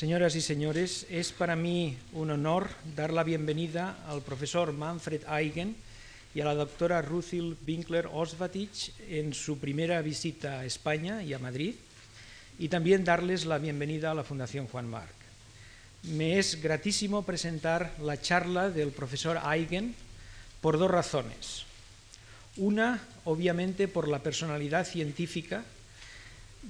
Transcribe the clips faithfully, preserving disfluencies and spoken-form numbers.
Señoras y señores, es para mí un honor dar la bienvenida al profesor Manfred Eigen y a la doctora Ruthil Winkler-Osvatich en su primera visita a España y a Madrid, y también darles la bienvenida a la Fundación Juan March. Me es gratísimo presentar la charla del profesor Eigen por dos razones. Una, obviamente, por la personalidad científica,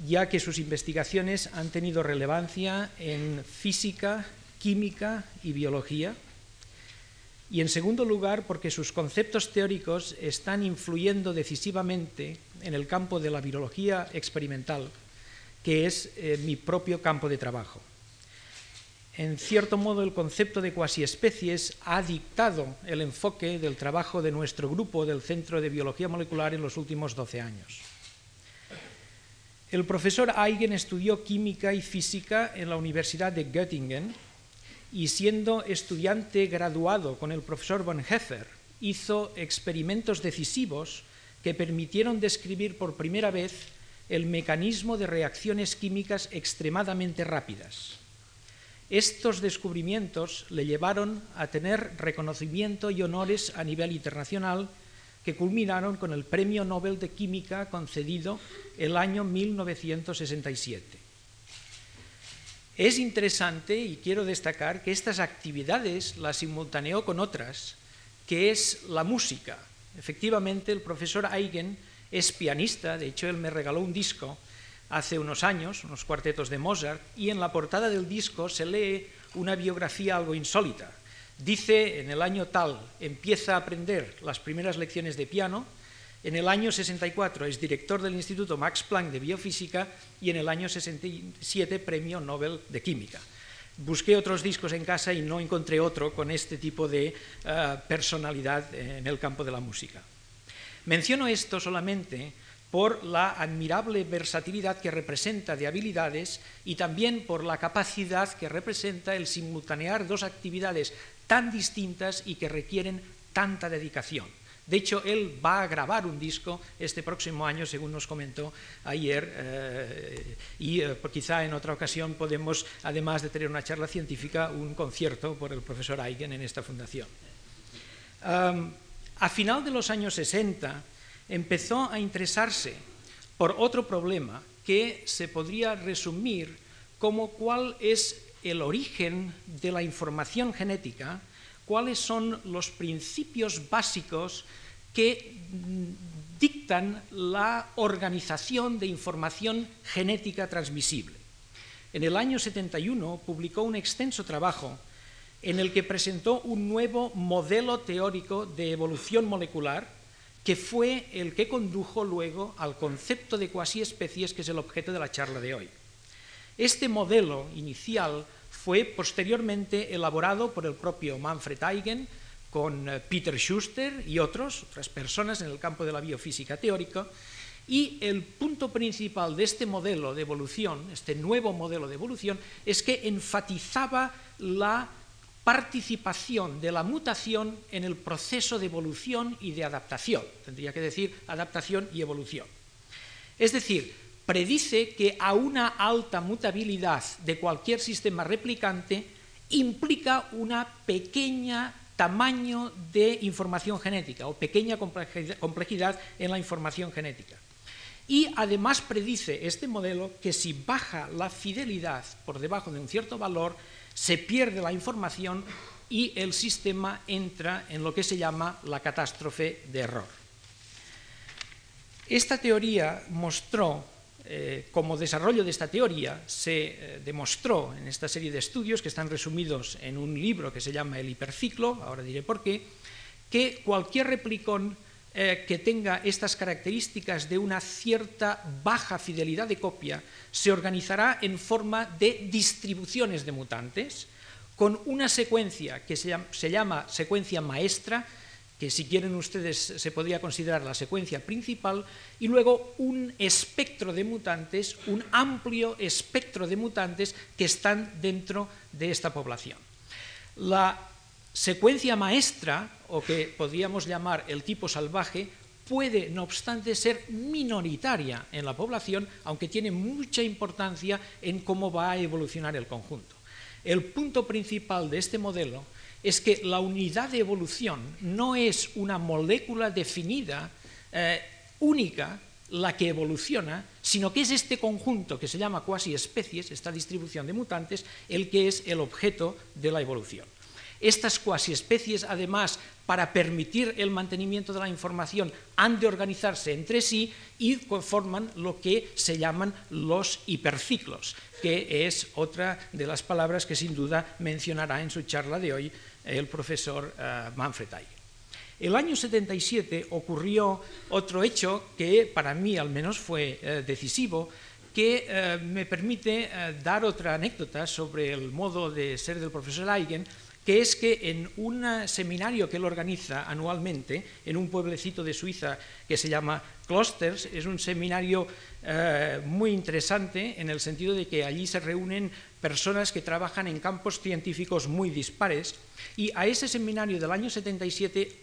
ya que sus investigaciones han tenido relevancia en física, química y biología. Y en segundo lugar, porque sus conceptos teóricos están influyendo decisivamente en el campo de la virología experimental, que es eh, mi propio campo de trabajo. En cierto modo, el concepto de cuasi-especies ha dictado el enfoque del trabajo de nuestro grupo del Centro de Biología Molecular en los últimos doce años. El profesor Eigen estudió química y física en la Universidad de Göttingen y, siendo estudiante graduado con el profesor von Heffer, hizo experimentos decisivos que permitieron describir por primera vez el mecanismo de reacciones químicas extremadamente rápidas. Estos descubrimientos le llevaron a tener reconocimiento y honores a nivel internacional que culminaron con el Premio Nobel de Química concedido el año mil novecientos sesenta y siete. Es interesante, y quiero destacar, que estas actividades las simultaneó con otras, que es la música. Efectivamente, el profesor Eigen es pianista, de hecho él me regaló un disco hace unos años, unos cuartetos de Mozart, y en la portada del disco se lee una biografía algo insólita. Dice, en el año tal empieza a aprender las primeras lecciones de piano, en el año sesenta y cuatro es director del Instituto Max Planck de Biofísica y en el año sesenta y siete Premio Nobel de Química. Busqué otros discos en casa y no encontré otro con este tipo de uh, personalidad en el campo de la música. Menciono esto solamente por la admirable versatilidad que representa de habilidades y también por la capacidad que representa el simultanear dos actividades tan distintas y que requieren tanta dedicación. De hecho, él va a grabar un disco este próximo año, según nos comentó ayer, eh, y eh, quizá en otra ocasión podemos, además de tener una charla científica, un concierto por el profesor Eigen en esta fundación. Um, a final de los años sesenta, empezó a interesarse por otro problema que se podría resumir como cuál es el origen de la información genética, cuáles son los principios básicos que dictan la organización de información genética transmisible. En el año setenta y uno publicó un extenso trabajo en el que presentó un nuevo modelo teórico de evolución molecular, que fue el que condujo luego al concepto de cuasi-especies, que es el objeto de la charla de hoy. Este modelo inicial fue posteriormente elaborado por el propio Manfred Eigen, con Peter Schuster y otros, otras personas en el campo de la biofísica teórica, y el punto principal de este modelo de evolución, este nuevo modelo de evolución, es que enfatizaba la participación de la mutación en el proceso de evolución y de adaptación. Tendría que decir adaptación y evolución. Es decir, predice que a una alta mutabilidad de cualquier sistema replicante implica una pequeña tamaño de información genética o pequeña complejidad en la información genética. Y además predice este modelo que si baja la fidelidad por debajo de un cierto valor, se pierde la información y el sistema entra en lo que se llama la catástrofe de error. Esta teoría mostró, eh, como desarrollo de esta teoría, se eh, demostró en esta serie de estudios que están resumidos en un libro que se llama El hiperciclo, ahora diré por qué, que cualquier replicón eh, que tenga estas características de una cierta baja fidelidad de copia se organizará en forma de distribuciones de mutantes con una secuencia que se llama, se llama secuencia maestra, que si quieren ustedes se podría considerar la secuencia principal, y luego un espectro de mutantes, un amplio espectro de mutantes que están dentro de esta población. La secuencia maestra, o que podríamos llamar el tipo salvaje, puede, no obstante, ser minoritaria en la población, aunque tiene mucha importancia en cómo va a evolucionar el conjunto. El punto principal de este modelo es que la unidad de evolución no es una molécula definida eh, única la que evoluciona, sino que es este conjunto que se llama cuasi-especies, esta distribución de mutantes, el que es el objeto de la evolución. Estas cuasi-especies, además, para permitir el mantenimiento de la información, han de organizarse entre sí y conforman lo que se llaman los hiperciclos, que es otra de las palabras que sin duda mencionará en su charla de hoy el profesor uh, Manfred Eigen. El año setenta y siete ocurrió otro hecho que para mí al menos fue uh, decisivo, que eh, me permite eh, dar otra anécdota sobre el modo de ser del profesor Eigen, que es que en un seminario que él organiza anualmente en un pueblecito de Suiza que se llama Klosters, es un seminario eh, muy interesante en el sentido de que allí se reúnen personas que trabajan en campos científicos muy dispares, y a ese seminario del año setenta y siete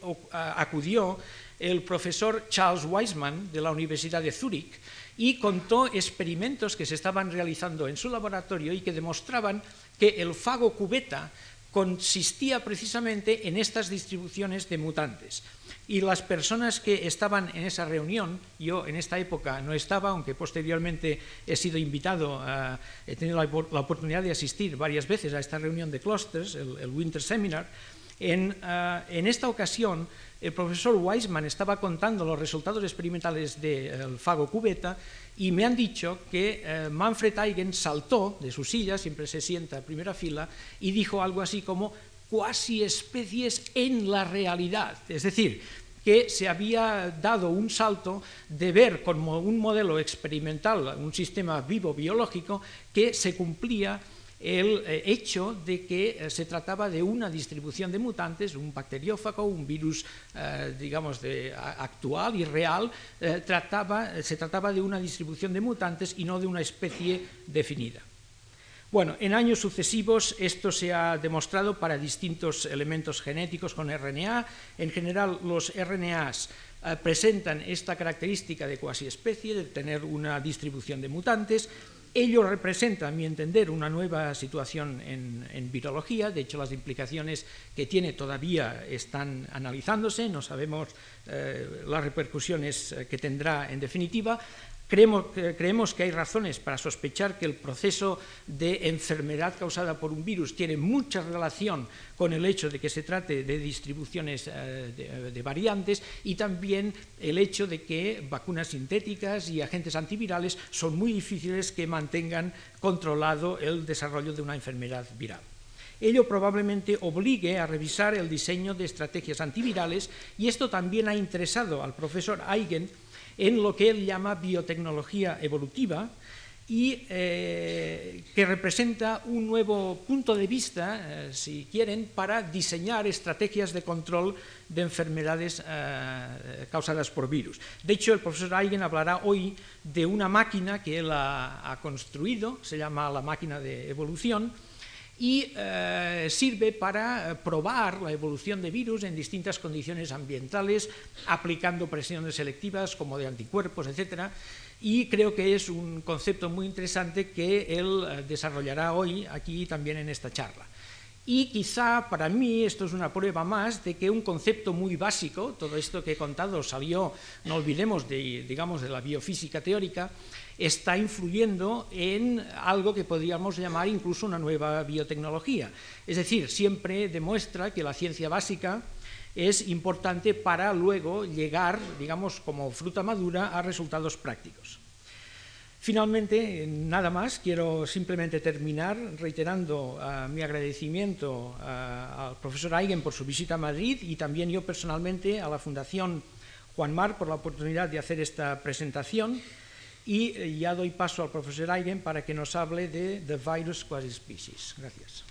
acudió el profesor Charles Weismann de la Universidad de Zúrich, y contó experimentos que se estaban realizando en su laboratorio y que demostraban que el fago cubeta consistía precisamente en estas distribuciones de mutantes. Y las personas que estaban en esa reunión, yo en esta época no estaba, aunque posteriormente he sido invitado, a, he tenido la, la oportunidad de asistir varias veces a esta reunión de Klosters, el, el Winter Seminar. En, uh, en esta ocasión, el profesor Weismann estaba contando los resultados experimentales del fago cubeta y me han dicho que uh, Manfred Eigen saltó de su silla, siempre se sienta a primera fila, y dijo algo así como cuasi especies en la realidad, es decir, que se había dado un salto de ver como un modelo experimental, un sistema vivo biológico, que se cumplía el hecho de que se trataba de una distribución de mutantes, un bacteriófago, un virus, eh, digamos, de, actual y real, eh, trataba, se trataba de una distribución de mutantes y no de una especie definida. Bueno, en años sucesivos esto se ha demostrado para distintos elementos genéticos con R N A. En general, los R N As eh, presentan esta característica de cuasi-especie, de tener una distribución de mutantes. Ello representa, a mi entender, una nueva situación en, en virología. De hecho, las implicaciones que tiene todavía están analizándose, no sabemos eh, las repercusiones que tendrá en definitiva. Creemos, creemos que hay razones para sospechar que el proceso de enfermedad causada por un virus tiene mucha relación con el hecho de que se trate de distribuciones eh, de, de variantes, y también el hecho de que vacunas sintéticas y agentes antivirales son muy difíciles que mantengan controlado el desarrollo de una enfermedad viral. Ello probablemente obligue a revisar el diseño de estrategias antivirales, y esto también ha interesado al profesor Eigen en lo que él llama biotecnología evolutiva, y eh, que representa un nuevo punto de vista, eh, si quieren, para diseñar estrategias de control de enfermedades eh, causadas por virus. De hecho, el profesor Eigen hablará hoy de una máquina que él ha, ha construido, se llama la máquina de evolución, y eh, sirve para probar la evolución de virus en distintas condiciones ambientales, aplicando presiones selectivas como de anticuerpos, etcétera. Y creo que es un concepto muy interesante que él desarrollará hoy aquí también en esta charla. Y quizá para mí esto es una prueba más de que un concepto muy básico, todo esto que he contado salió, no olvidemos, de, digamos, de la biofísica teórica, está influyendo en algo que podríamos llamar incluso una nueva biotecnología. Es decir, siempre demuestra que la ciencia básica es importante para luego llegar, digamos, como fruta madura a resultados prácticos. Finalmente, nada más, quiero simplemente terminar reiterando uh, mi agradecimiento uh, al profesor Eigen por su visita a Madrid, y también yo personalmente a la Fundación Juan March por la oportunidad de hacer esta presentación. Y ya doy paso al profesor Eigen para que nos hable de The Virus Quasi-Species. Gracias.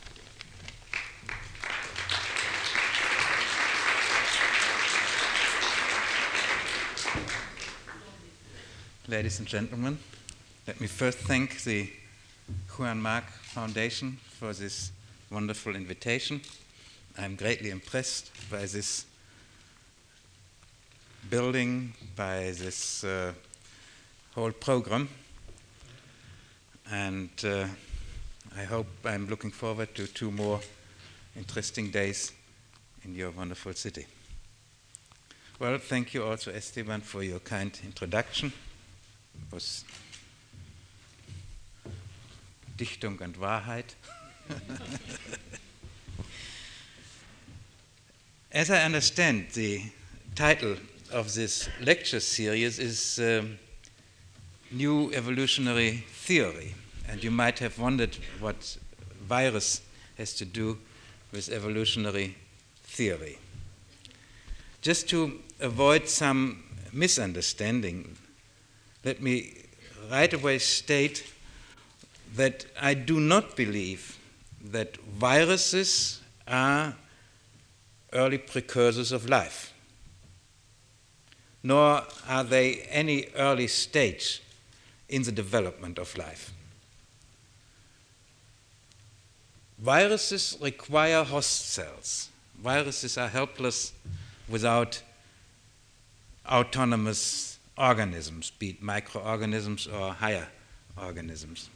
Ladies and gentlemen, let me first thank the Juan March Foundation for this wonderful invitation. I'm greatly impressed by this building by this uh, whole program. And uh, I hope I'm looking forward to two more interesting days in your wonderful city. Well, thank you also, Esteban, for your kind introduction. It was Dichtung and Wahrheit. As I understand, the title of this lecture series is um, New Evolutionary Theory. And you might have wondered what virus has to do with evolutionary theory. Just to avoid some misunderstanding, let me right away state that I do not believe that viruses are early precursors of life, nor are they any early stage in the development of life. Viruses require host cells. Viruses are helpless without autonomous organisms, be it microorganisms or higher organisms.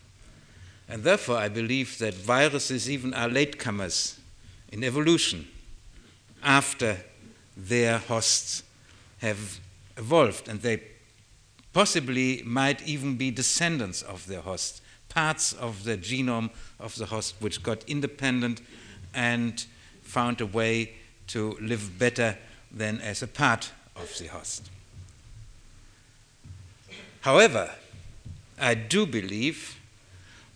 And therefore, I believe that viruses even are latecomers in evolution after their hosts have evolved. And they possibly might even be descendants of their hosts, parts of the genome of the host which got independent and found a way to live better than as a part of the host. However, I do believe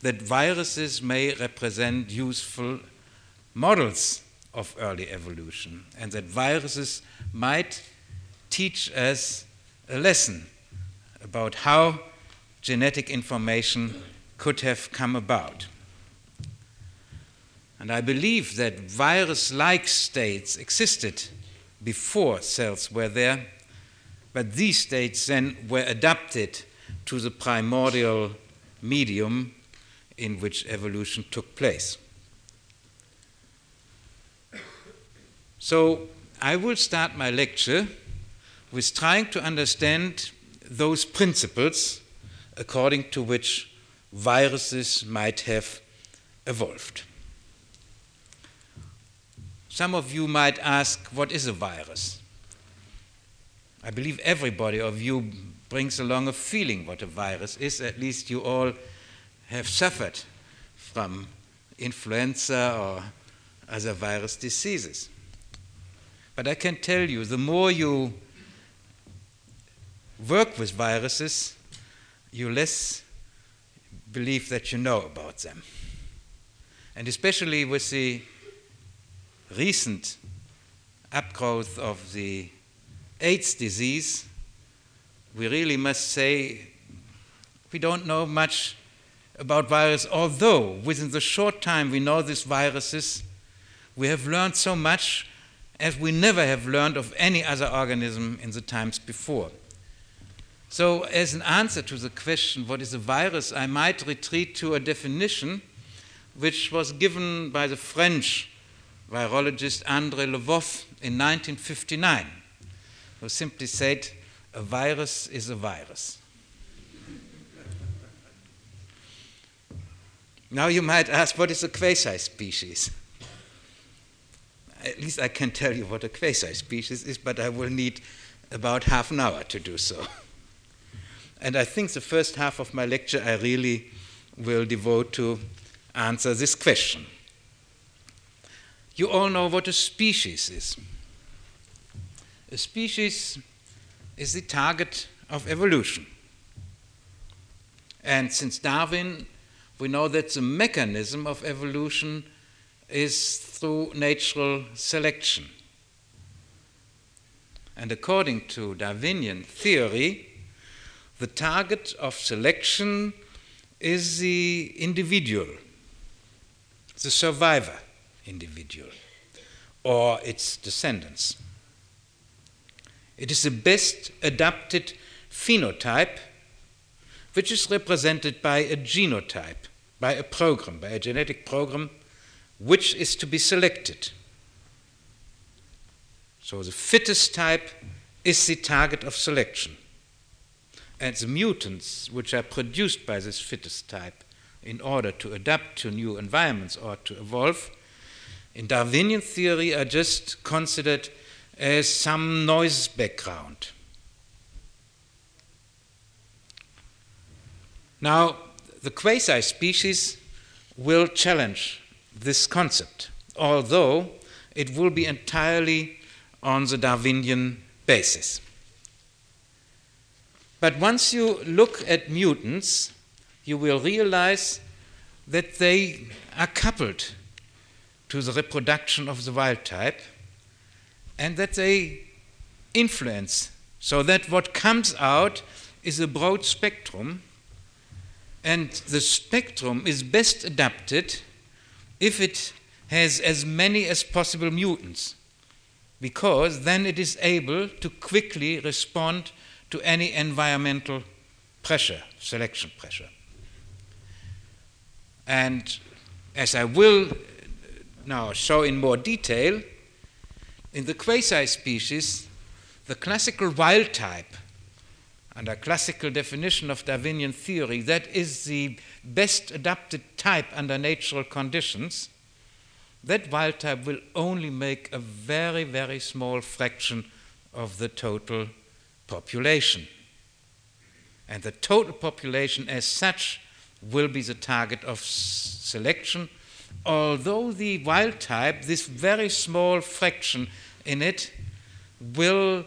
that viruses may represent useful models of early evolution, and that viruses might teach us a lesson about how genetic information could have come about. And I believe that virus-like states existed before cells were there, but these states then were adapted to the primordial medium in which evolution took place. So I will start my lecture with trying to understand those principles according to which viruses might have evolved. Some of you might ask, what is a virus? I believe everybody of you brings along a feeling what a virus is. At least you all have suffered from influenza or other virus diseases. But I can tell you, the more you work with viruses, you less believe that you know about them. And especially with the recent upgrowth of the AIDS disease, we really must say we don't know much about viruses, although within the short time we know these viruses, we have learned so much as we never have learned of any other organism in the times before. So as an answer to the question, what is a virus, I might retreat to a definition which was given by the French virologist André Leboeuf in nineteen fifty-nine, who simply said, a virus is a virus. Now you might ask, what is a quasi-species? At least I can tell you what a quasi-species is, but I will need about half an hour to do so. And I think the first half of my lecture I really will devote to answer this question. You all know what a species is. A species is the target of evolution. And since Darwin, we know that the mechanism of evolution is through natural selection. And according to Darwinian theory, the target of selection is the individual, the survivor individual, or its descendants. It is the best adapted phenotype, which is represented by a genotype, by a program, by a genetic program, which is to be selected. So the fittest type is the target of selection. And the mutants which are produced by this fittest type in order to adapt to new environments or to evolve, in Darwinian theory, are just considered as some noise background. Now, the quasi-species will challenge this concept, although it will be entirely on the Darwinian basis. But once you look at mutants, you will realize that they are coupled to the reproduction of the wild type and that they influence, so that what comes out is a broad spectrum, and the spectrum is best adapted if it has as many as possible mutants, because then it is able to quickly respond to any environmental pressure, selection pressure. And as I will now show in more detail, in the quasi-species, the classical wild type, under classical definition of Darwinian theory, that is the best adapted type under natural conditions, that wild type will only make a very, very small fraction of the total population. And the total population as such will be the target of selection, although the wild type, this very small fraction in it, will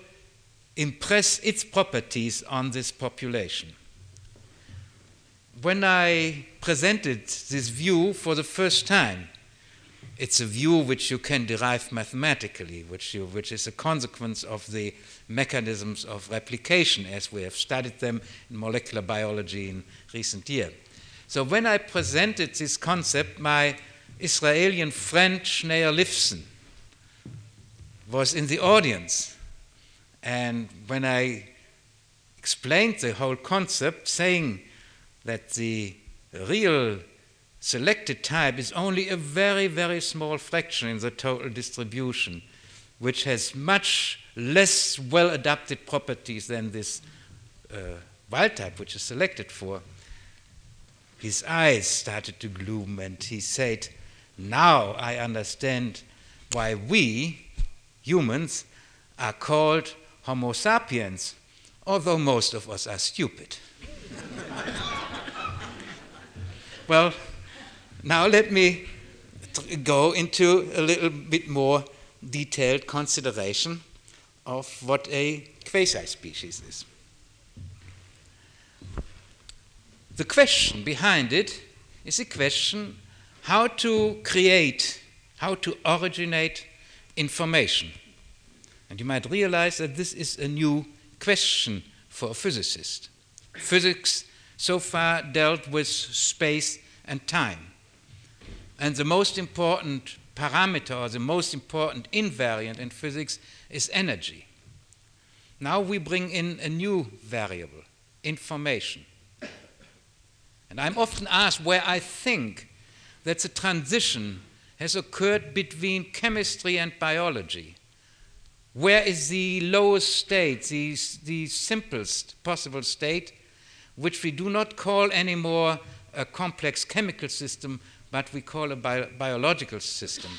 impress its properties on this population. When I presented this view for the first time, it's a view which you can derive mathematically, which, you, which is a consequence of the mechanisms of replication as we have studied them in molecular biology in recent years. So when I presented this concept, my Israeli friend Schneer Lifson was in the audience. And when I explained the whole concept, saying that the real selected type is only a very, very small fraction in the total distribution, which has much less well-adapted properties than this uh, wild type, which is selected for, his eyes started to gloom, and he said, "Now I understand why we, humans, are called Homo sapiens, although most of us are stupid." Well, now let me go into a little bit more detailed consideration of what a quasi-species is. The question behind it is a question how to create, how to originate information. And you might realize that this is a new question for a physicist. Physics so far dealt with space and time. And the most important parameter, or the most important invariant in physics, is energy. Now we bring in a new variable, information. And I'm often asked where I think that the transition has occurred between chemistry and biology. Where is the lowest state, the, the simplest possible state, which we do not call anymore a complex chemical system, but we call a bio- biological system?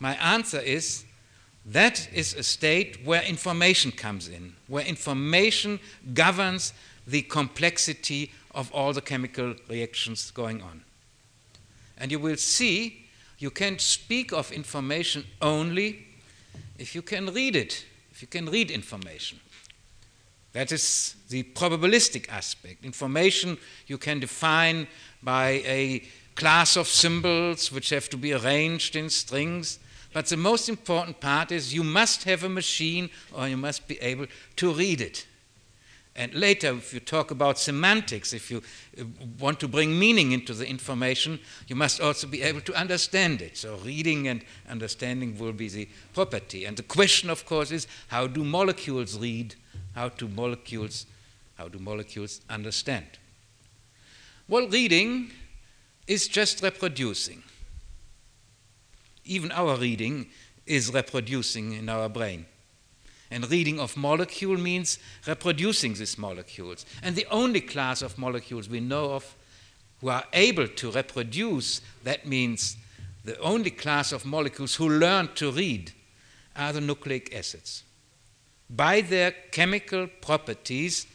My answer is, that is a state where information comes in, where information governs the complexity of all the chemical reactions going on. And you will see, you can speak of information only if you can read it, if you can read information. That is the probabilistic aspect. Information you can define by a class of symbols which have to be arranged in strings. But the most important part is you must have a machine, or you must be able to read it. And later, if you talk about semantics, if you want to bring meaning into the information, you must also be able to understand it. So reading and understanding will be the property. And the question, of course, is how do molecules read? How do molecules, how do molecules understand? Well, reading is just reproducing. Even our reading is reproducing in our brain. And reading of molecule means reproducing these molecules. And the only class of molecules we know of who are able to reproduce, that means the only class of molecules who learn to read, are the nucleic acids. By their chemical properties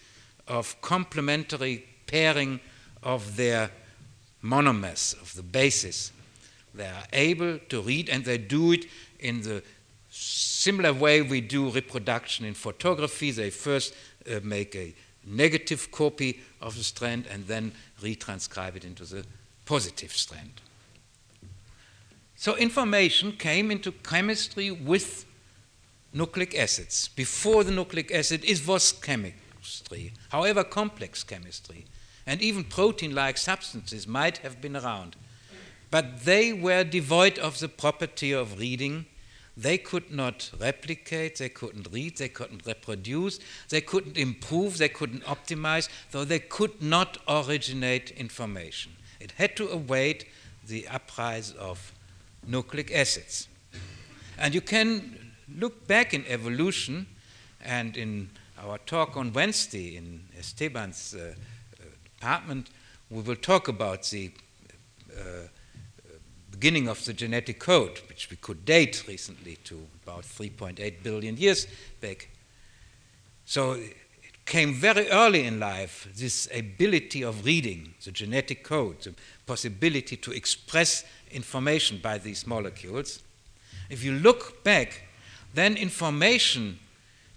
of complementary pairing of their monomers, of the bases, they are able to read, and they do it in the similar way we do reproduction in photography. They first uh, make a negative copy of the strand and then retranscribe it into the positive strand. So information came into chemistry with nucleic acids. Before the nucleic acid, it was chemistry, however complex chemistry. And even protein-like substances might have been around. But they were devoid of the property of reading. They could not replicate, they couldn't read, they couldn't reproduce, they couldn't improve, they couldn't optimize, so they could not originate information. It had to await the uprise of nucleic acids. And you can look back in evolution, and in our talk on Wednesday in Esteban's uh, department, we will talk about the uh, beginning of the genetic code, which we could date recently to about three point eight billion years back. So it came very early in life, this ability of reading the genetic code, the possibility to express information by these molecules. If you look back, then information,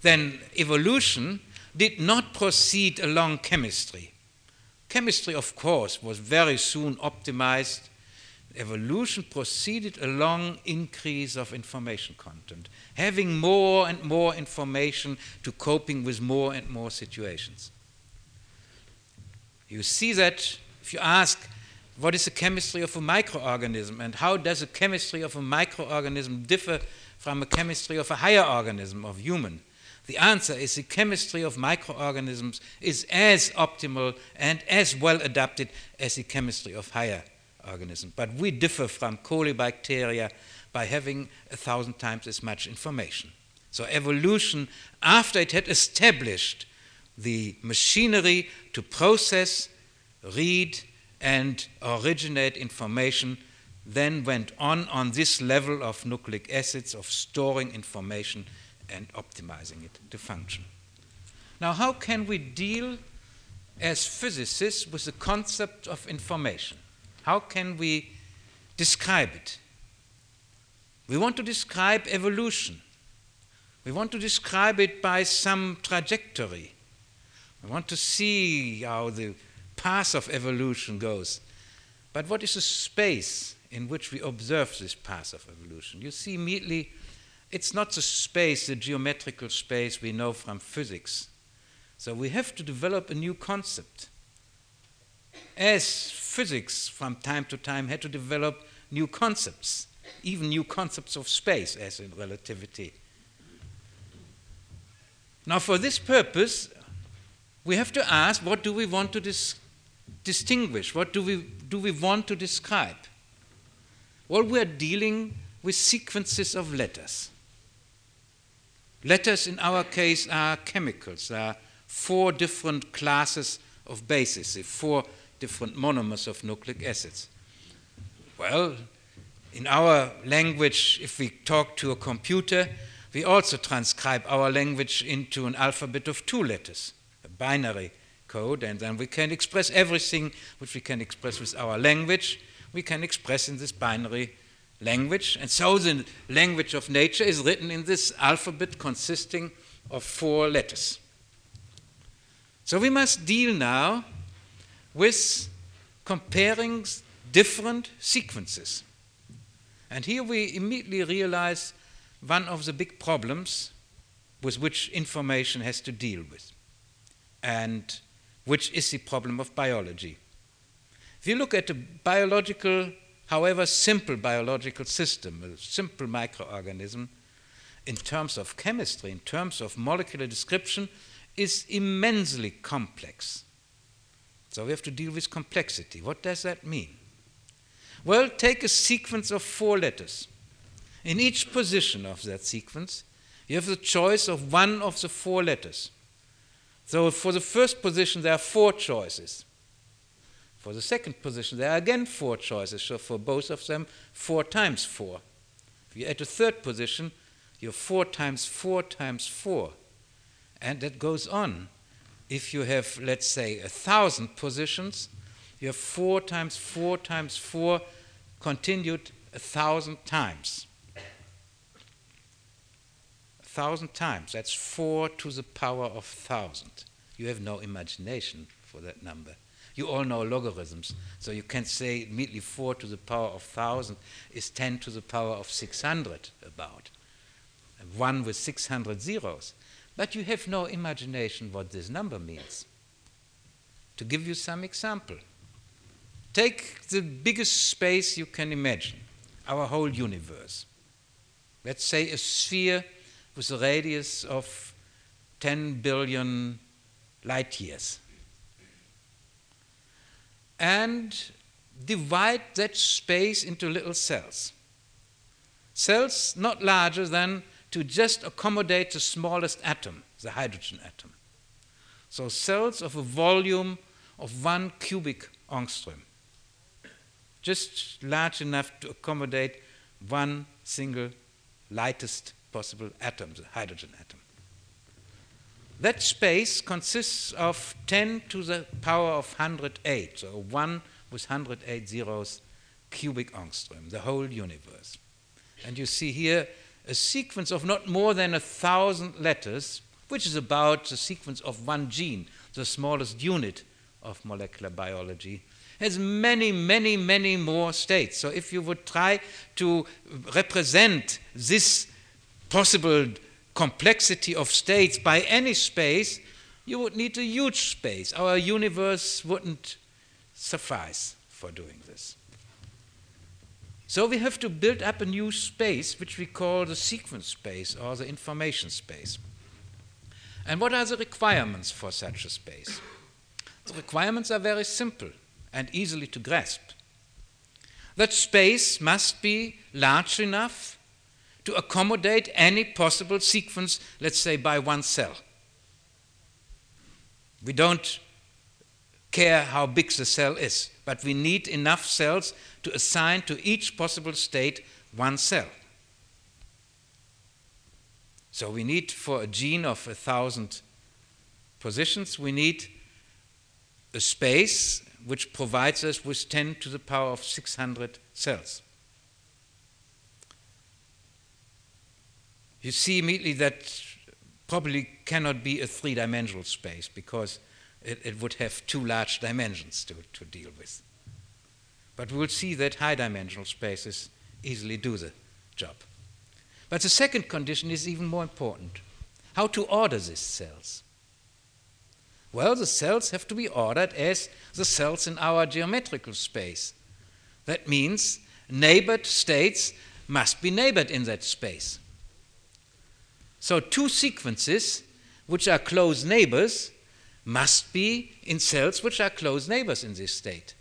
then evolution did not proceed along chemistry. Chemistry, of course, was very soon optimized. Evolution proceeded along increase of information content, having more and more information to coping with more and more situations. You see that if you ask, what is the chemistry of a microorganism, and how does the chemistry of a microorganism differ from the chemistry of a higher organism, of human? The answer is the chemistry of microorganisms is as optimal and as well adapted as the chemistry of higher organism. But we differ from colibacteria by having a thousand times as much information. So evolution, after it had established the machinery to process, read, and originate information, then went on on this level of nucleic acids, of storing information and optimizing it to function. Now, how can we deal as physicists with the concept of information? How can we describe it? We want to describe evolution. We want to describe it by some trajectory. We want to see how the path of evolution goes. But what is the space in which we observe this path of evolution? You see immediately, it's not the space, the geometrical space we know from physics. So we have to develop a new concept. As physics from time to time had to develop new concepts, even new concepts of space, as in relativity. Now, for this purpose, we have to ask, what do we want to dis- distinguish? What do we, do we want to describe? Well, we are dealing with sequences of letters. Letters, in our case, are chemicals. There are four different classes of bases, the four different monomers of nucleic acids. Well, in our language, if we talk to a computer, we also transcribe our language into an alphabet of two letters, a binary code, and then we can express everything which we can express with our language, we can express in this binary language. And so the language of nature is written in this alphabet consisting of four letters. So we must deal now with comparing different sequences. And here we immediately realize one of the big problems with which information has to deal with, and which is the problem of biology. If you look at a biological, however simple biological system, a simple microorganism, in terms of chemistry, in terms of molecular description, is immensely complex. So we have to deal with complexity. What does that mean? Well, take a sequence of four letters. In each position of that sequence, You have the choice of one of the four letters. So for the first position, there are four choices. For the second position, there are again four choices. So for both of them, four times four. If you add a third position, you're four times four times four. And that goes on. If you have, let's say, a thousand positions, you have four times four times four continued a thousand times. Thousand times, that's four to the power of thousand. You have no imagination for that number. You all know logarithms, so you can say immediately four to the power of thousand is ten to the power of six hundred about. And one with six hundred zeros. But you have no imagination what this number means. To give you some example, take the biggest space you can imagine, our whole universe. Let's say a sphere with a radius of ten billion light years. And divide that space into little cells. Cells not larger than to just accommodate the smallest atom, the hydrogen atom. So cells of a volume of one cubic angstrom, just large enough to accommodate one single lightest possible atom, the hydrogen atom. That space consists of ten to the power of one hundred eight, so one with one hundred eight zeros cubic angstrom, the whole universe. And you see here a sequence of not more than a thousand letters, which is about the sequence of one gene, the smallest unit of molecular biology. Has many, many, many more states. So if you would try to represent this possible complexity of states by any space, you would need a huge space. Our universe wouldn't suffice for doing this. So we have to build up a new space, which we call the sequence space or the information space. And what are the requirements for such a space? The requirements are very simple and easily to grasp. That space must be large enough to accommodate any possible sequence, let's say by one cell. We don't care how big the cell is, but we need enough cells to assign to each possible state one cell. So we need, for a gene of a thousand positions, we need a space which provides us with ten to the power of six hundred cells. You see immediately that probably cannot be a three-dimensional space because it, it would have too large dimensions to, to deal with. But we will see that high-dimensional spaces easily do the job. But the second condition is even more important. How to order these cells? Well, the cells have to be ordered as the cells in our geometrical space. That means neighbored states must be neighbored in that space. So two sequences which are close neighbors must be in cells which are close neighbors in this state.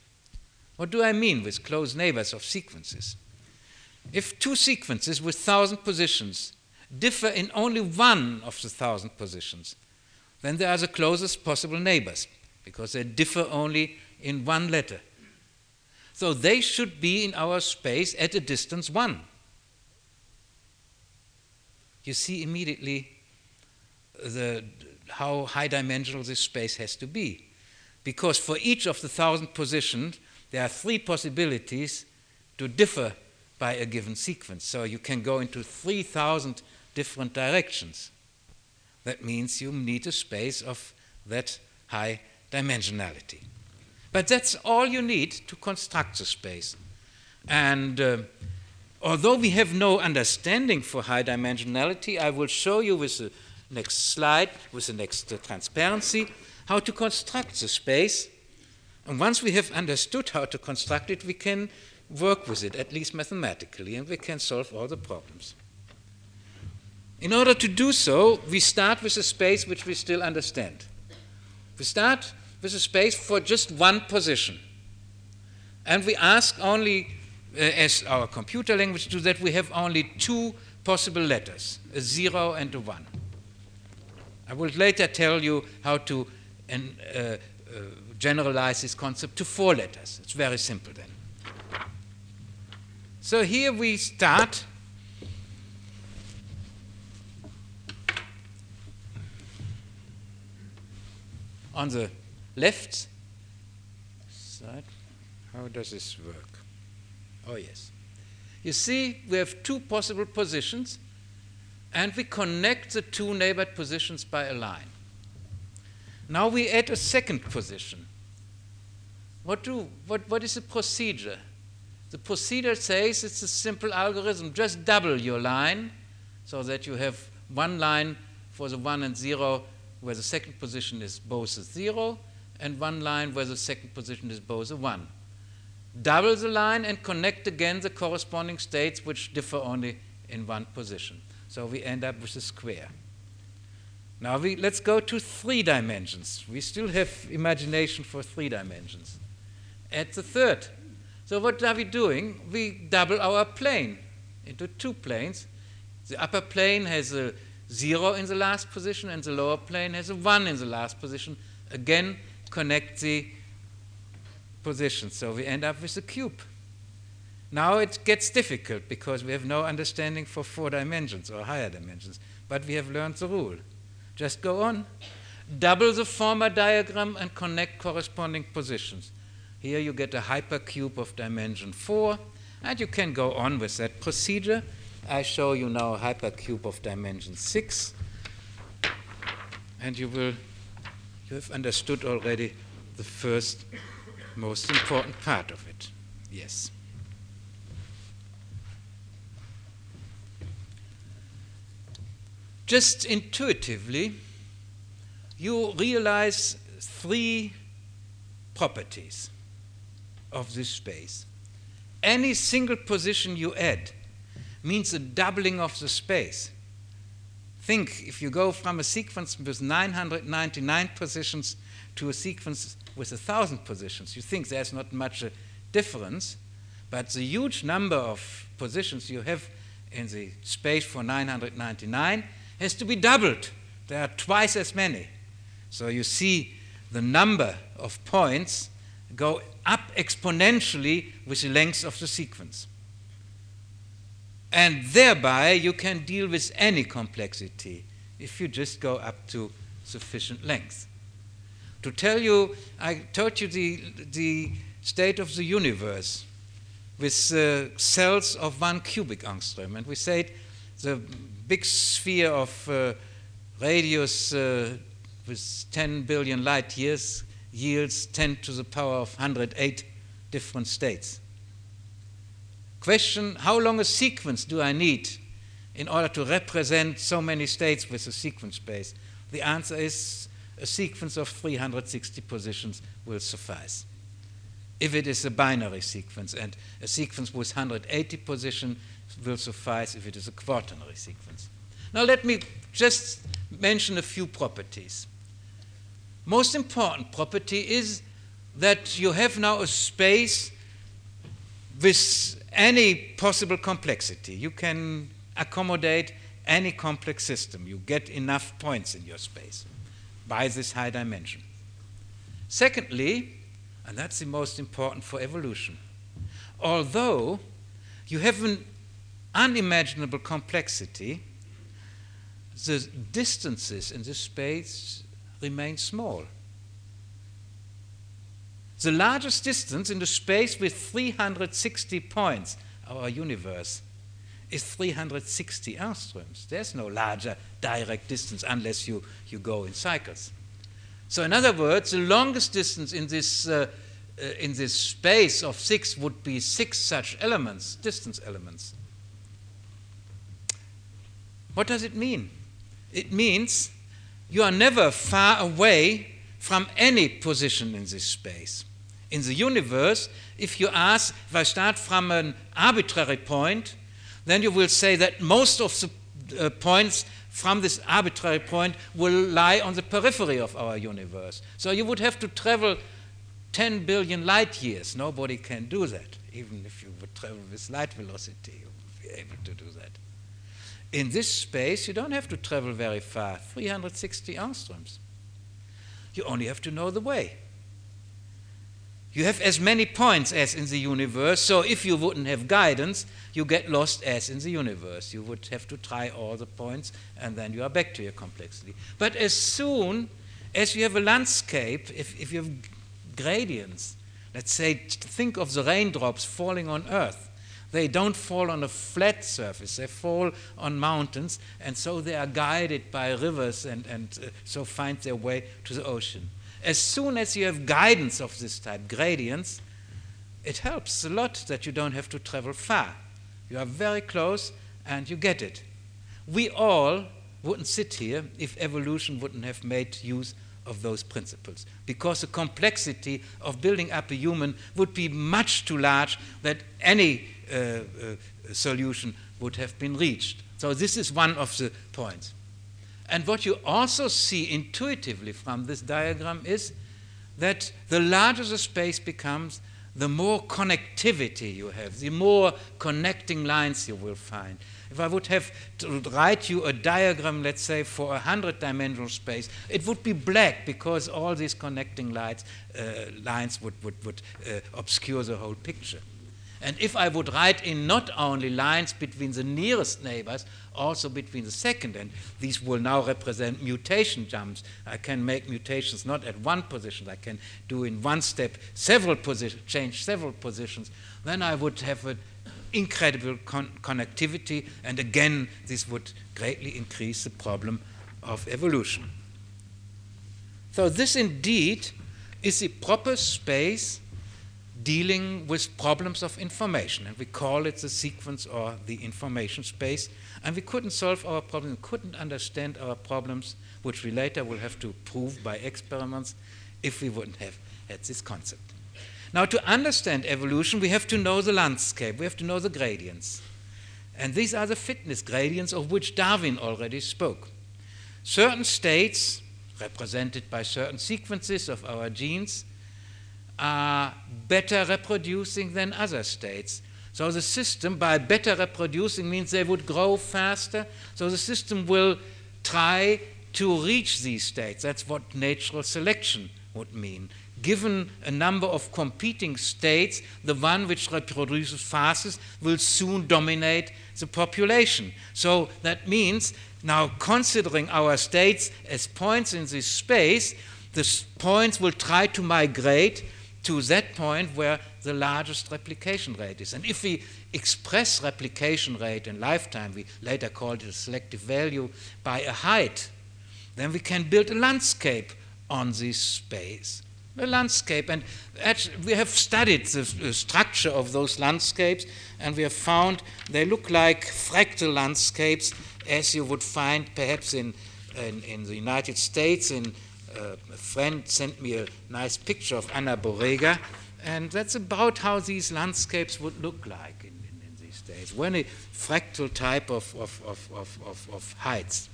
What do I mean with close neighbors of sequences? If two sequences with thousand positions differ in only one of the thousand positions, then they are the closest possible neighbors, because they differ only in one letter. So they should be in our space at a distance one. You see immediately the, how high-dimensional this space has to be, because for each of the thousand positions, there are three possibilities to differ by a given sequence. So you can go into three thousand different directions. That means you need a space of that high dimensionality. But that's all you need to construct the space. And uh, although we have no understanding for high dimensionality, I will show you with the next slide, with the next uh, transparency, how to construct the space. And once we have understood how to construct it, we can work with it, at least mathematically, and we can solve all the problems. In order to do so, we start with a space which we still understand. We start with a space for just one position. And we ask only uh, as our computer language do that, we have only two possible letters, a zero and a one. I will later tell you how to and, uh, uh, generalize this concept to four letters. It's very simple then. So here we start on the left side. How does this work? Oh, yes. You see, we have two possible positions, and we connect the two neighbored positions by a line. Now we add a second position. What do, what, what is the procedure? The procedure says it's a simple algorithm. Just double your line so that you have one line for the one and zero where the second position is both a zero, and one line where the second position is both a one. Double the line and connect again the corresponding states which differ only in one position. So we end up with a square. Now we, let's go to three dimensions. We still have imagination for three dimensions. At the third. So what are we doing? We double our plane into two planes. The upper plane has a zero in the last position, and the lower plane has a one in the last position. Again, connect the positions. So we end up with a cube. Now it gets difficult because we have no understanding for four dimensions or higher dimensions, but we have learned the rule. Just go on. Double the former diagram and connect corresponding positions. Here you get a hypercube of dimension four, and you can go on with that procedure. I show you now a hypercube of dimension six, and you will you have understood already the first most important part of it. Yes. Just intuitively, you realize three properties of this space. Any single position you add means a doubling of the space. Think, if you go from a sequence with nine hundred ninety-nine positions to a sequence with one thousand positions, you think there's not much a difference, but the huge number of positions you have in the space for nine hundred ninety-nine has to be doubled. There are twice as many. So you see the number of points go up exponentially with the length of the sequence. And thereby, you can deal with any complexity if you just go up to sufficient length. To tell you, I taught you the, the state of the universe with uh, cells of one cubic angstrom. And we said the big sphere of uh, radius uh, with ten billion light years yields ten to the power of one hundred eight different states. Question, how long a sequence do I need in order to represent so many states with a sequence space? The answer is a sequence of three hundred sixty positions will suffice, if it is a binary sequence, and a sequence with one hundred eighty positions will suffice if it is a quaternary sequence. Now let me just mention a few properties. Most important property is that you have now a space with any possible complexity. You can accommodate any complex system. You get enough points in your space by this high dimension. Secondly, and that's the most important for evolution, although you have an unimaginable complexity, the distances in this space remain small. The largest distance in the space with three hundred sixty points, our universe, is three hundred sixty angstroms. There's no larger direct distance unless you, you go in cycles. So in other words, the longest distance in this, uh, uh, in this space of six would be six such elements, distance elements. What does it mean? It means you are never far away from any position in this space. In the universe, if you ask, if I start from an arbitrary point, then you will say that most of the uh, points from this arbitrary point will lie on the periphery of our universe. So you would have to travel ten billion light years. Nobody can do that. Even if you would travel with light velocity, you would be able to do that. In this space, you don't have to travel very far, three hundred sixty angstroms. You only have to know the way. You have as many points as in the universe, so if you wouldn't have guidance, you get lost as in the universe. You would have to try all the points, and then you are back to your complexity. But as soon as you have a landscape, if, if you have gradients, let's say, think of the raindrops falling on Earth. They don't fall on a flat surface, they fall on mountains, and so they are guided by rivers and, and uh, so find their way to the ocean. As soon as you have guidance of this type, gradients, it helps a lot that you don't have to travel far. You are very close and you get it. We all wouldn't sit here if evolution wouldn't have made use of those principles, because the complexity of building up a human would be much too large that any uh, uh, solution would have been reached. So this is one of the points. And what you also see intuitively from this diagram is that the larger the space becomes, the more connectivity you have, the more connecting lines you will find. If I would have to write you a diagram, let's say, for a hundred-dimensional space, it would be black because all these connecting lines, uh, lines would, would, would uh, obscure the whole picture. And if I would write in not only lines between the nearest neighbors, also between the second, and these will now represent mutation jumps. I can make mutations not at one position, I can do in one step several positions, change several positions, then I would have an incredible con connectivity, and again, this would greatly increase the problem of evolution. So this indeed is the proper space dealing with problems of information, and we call it the sequence or the information space, and we couldn't solve our problems, couldn't understand our problems, which we later will have to prove by experiments, if we wouldn't have had this concept. Now, to understand evolution, we have to know the landscape, we have to know the gradients, and these are the fitness gradients of which Darwin already spoke. Certain states, represented by certain sequences of our genes, are better reproducing than other states. So the system, by better reproducing, means they would grow faster, so the system will try to reach these states. That's what natural selection would mean. Given a number of competing states, the one which reproduces fastest will soon dominate the population. So that means, now considering our states as points in this space, the points will try to migrate to that point where the largest replication rate is. And if we express replication rate in lifetime, we later call it a selective value, by a height, then we can build a landscape on this space. A landscape, and we have studied the structure of those landscapes, and we have found they look like fractal landscapes, as you would find perhaps in, in, in the United States. In Uh, a friend sent me a nice picture of Anna Borrega, and that's about how these landscapes would look like in, in, in these days, when a fractal type of, of, of, of, of, of heights.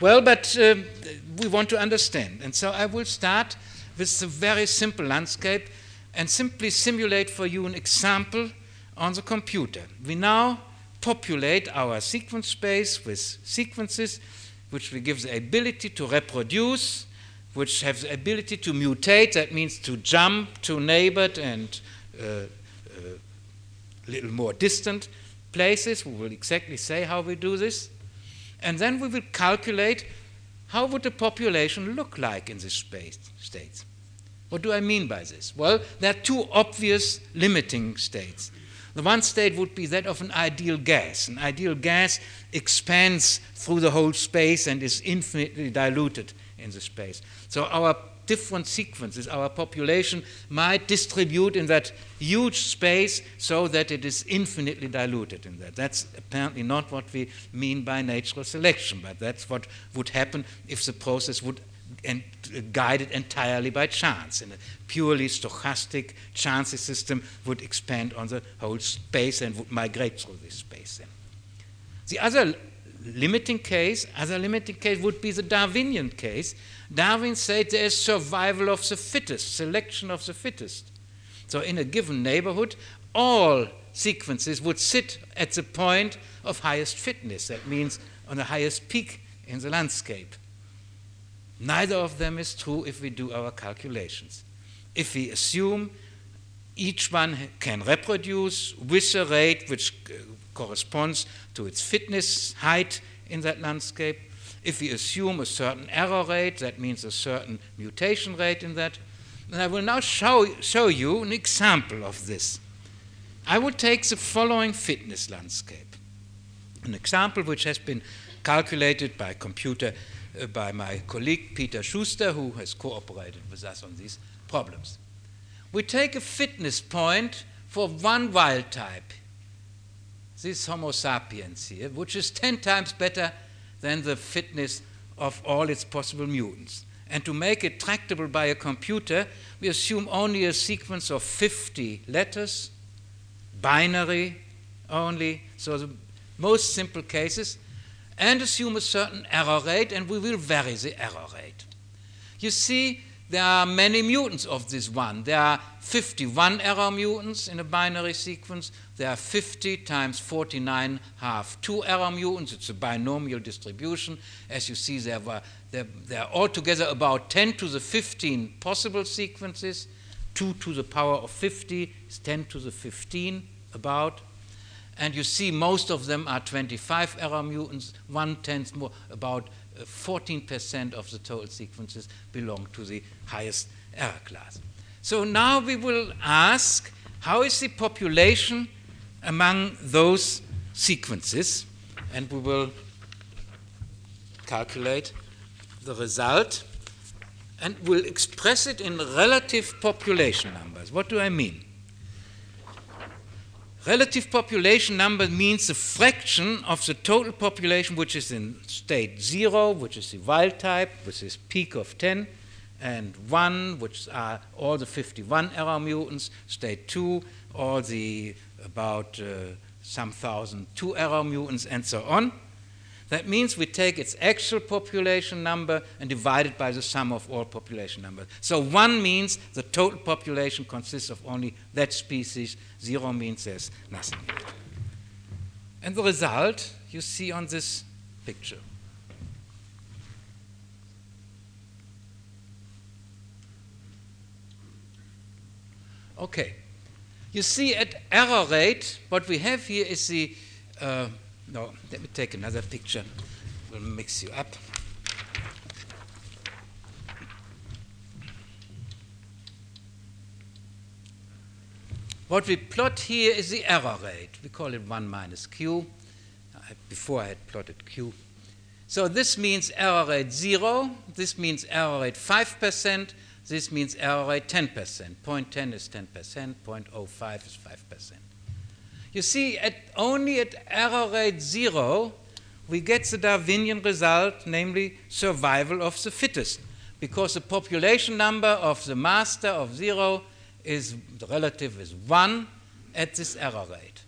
Well, but um, we want to understand, and so I will start with a very simple landscape and simply simulate for you an example on the computer. We now populate our sequence space with sequences which we give the ability to reproduce, which have the ability to mutate, that means to jump to neighbored and a uh, uh, little more distant places. We will exactly say how we do this. And then we will calculate how would the population look like in this space states. What do I mean by this? Well, there are two obvious limiting states. The one state would be that of an ideal gas. An ideal gas expands through the whole space and is infinitely diluted in the space. So our different sequences, our population, might distribute in that huge space so that it is infinitely diluted in that. That's apparently not what we mean by natural selection, but that's what would happen if the process would and guided entirely by chance. In a purely stochastic, chancy system would expand on the whole space and would migrate through this space. The other limiting case. Other limiting case would be the Darwinian case. Darwin said there is survival of the fittest, selection of the fittest. So in a given neighborhood, all sequences would sit at the point of highest fitness. That means on the highest peak in the landscape. Neither of them is true if we do our calculations. If we assume each one can reproduce with a rate which corresponds to its fitness height in that landscape, if we assume a certain error rate, that means a certain mutation rate in that. And I will now show, show you an example of this. I would take the following fitness landscape, an example which has been calculated by computer uh, by my colleague Peter Schuster, who has cooperated with us on these problems. We take a fitness point for one wild type, this Homo sapiens here, which is ten times better than the fitness of all its possible mutants. And to make it tractable by a computer, we assume only a sequence of fifty letters, binary only, so the most simple cases, and assume a certain error rate, and we will vary the error rate. You see, there are many mutants of this one. There are fifty-one error mutants in a binary sequence. There are fifty times forty-nine half two error mutants. It's a binomial distribution. As you see, there were there, there are altogether about ten to the fifteen possible sequences. two to the power of fifty is ten to the fifteen about. And you see most of them are twenty-five error mutants, one-tenth more, about fourteen percent of the total sequences belong to the highest error class. So now we will ask, how is the population among those sequences? And we will calculate the result and we'll express it in relative population numbers. What do I mean? Relative population number means the fraction of the total population which is in state zero, which is the wild type, which is peak of ten, and one, which are all the fifty-one error mutants, state two, all the about uh, some thousand two error mutants, and so on. That means we take its actual population number and divide it by the sum of all population numbers. So one means the total population consists of only that species. Zero means there's nothing. And the result you see on this picture. Okay. You see at error rate, what we have here is the... Uh, No, let me take another picture. We'll mix you up. What we plot here is the error rate. We call it one minus Q. I, before I had plotted Q. So this means error rate zero. This means error rate five percent. This means error rate ten percent. zero point one zero is ten percent. zero point zero five is five percent. You see, at only at error rate zero, we get the Darwinian result, namely survival of the fittest, because the population number of the master of zero is the relative is one at this error rate.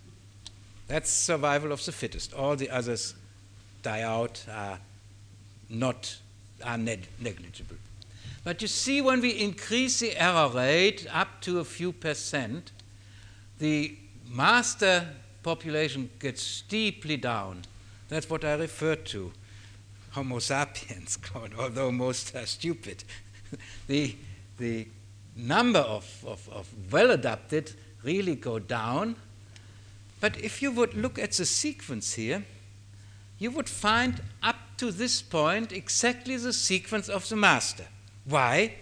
That's survival of the fittest. All the others die out, are not are neg- negligible. But you see, when we increase the error rate up to a few percent, the master population gets steeply down. That's what I refer to. Homo sapiens, although most are stupid. the, the number of, of, of well-adapted really go down. But if you would look at the sequence here, you would find up to this point exactly the sequence of the master. Why?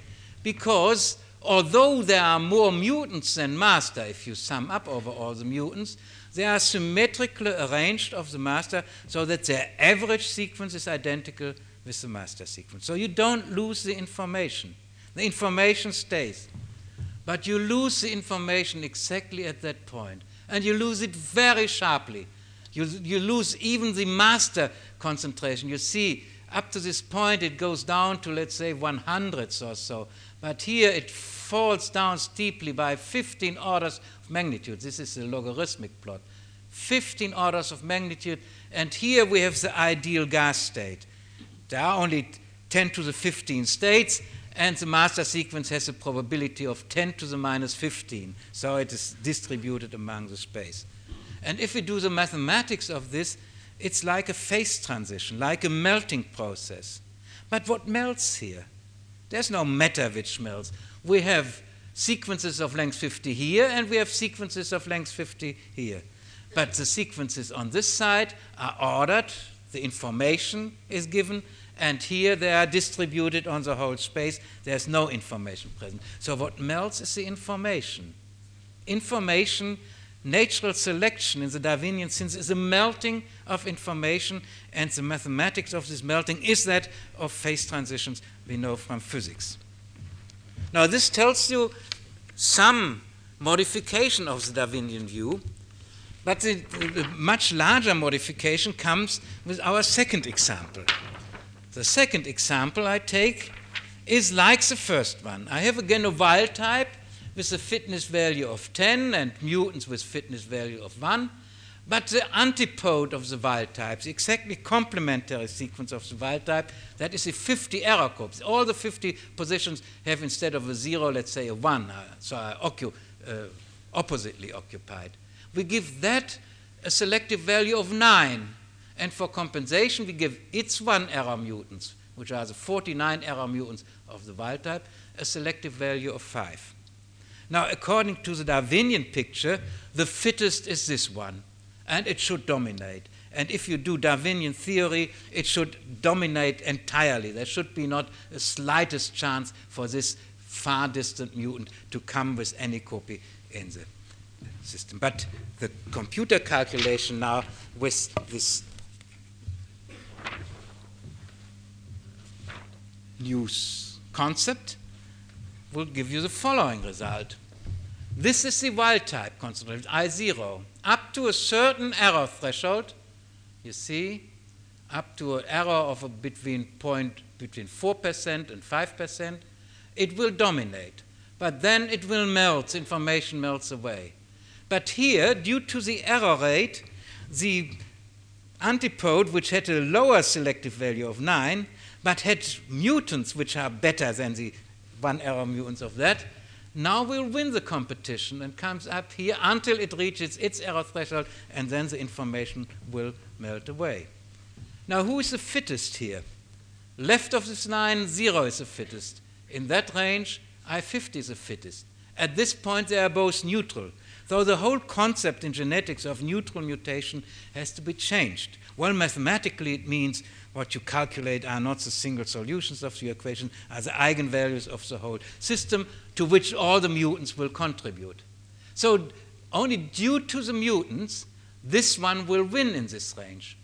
Because although there are more mutants than master, if you sum up over all the mutants, they are symmetrically arranged of the master so that their average sequence is identical with the master sequence. So you don't lose the information. The information stays. But you lose the information exactly at that point. And you lose it very sharply. You, you lose even the master concentration. You see, up to this point it goes down to, let's say, one hundredths or so. But here it falls down steeply by fifteen orders of magnitude. This is a logarithmic plot. fifteen orders of magnitude, and here we have the ideal gas state. There are only ten to the fifteen states, and the master sequence has a probability of ten to the minus fifteen, so it is distributed among the space. And if we do the mathematics of this, it's like a phase transition, like a melting process. But what melts here? There's no matter which melts. We have sequences of length fifty here, and we have sequences of length fifty here. But the sequences on this side are ordered, the information is given, and here they are distributed on the whole space. There's no information present. So what melts is the information. Information, natural selection in the Darwinian sense is a melting of information, and the mathematics of this melting is that of phase transitions we know from physics. Now this tells you some modification of the Darwinian view, but the, the much larger modification comes with our second example. The second example I take is like the first one. I have again a wild type with a fitness value of ten and mutants with fitness value of one, but the antipode of the wild type, the exactly complementary sequence of the wild type, that is the fifty error codes. All the fifty positions have instead of a zero, let's say a one, so are occu- uh, oppositely occupied. We give that a selective value of nine. And for compensation, we give its one error mutants, which are the forty-nine error mutants of the wild type, a selective value of five. Now, according to the Darwinian picture, the fittest is this one, and it should dominate. And if you do Darwinian theory, it should dominate entirely. There should be not a slightest chance for this far distant mutant to come with any copy in the system. But the computer calculation now with this new concept will give you the following result. This is the wild type concentration, I zero, up to a certain error threshold. You see, up to an error of a between point between four percent and five percent, it will dominate. But then it will melt, information melts away. But here, due to the error rate, the antipode, which had a lower selective value of nine, but had mutants which are better than the one error mutants of that, now will win the competition and comes up here until it reaches its error threshold, and then the information will melt away. Now, who is the fittest here? Left of this line, zero is the fittest. In that range, I fifty is the fittest. At this point, they are both neutral. So the whole concept in genetics of neutral mutation has to be changed. Well, mathematically, it means what you calculate are not the single solutions of the equation, are the eigenvalues of the whole system to which all the mutants will contribute. So only due to the mutants, this one will win in this range.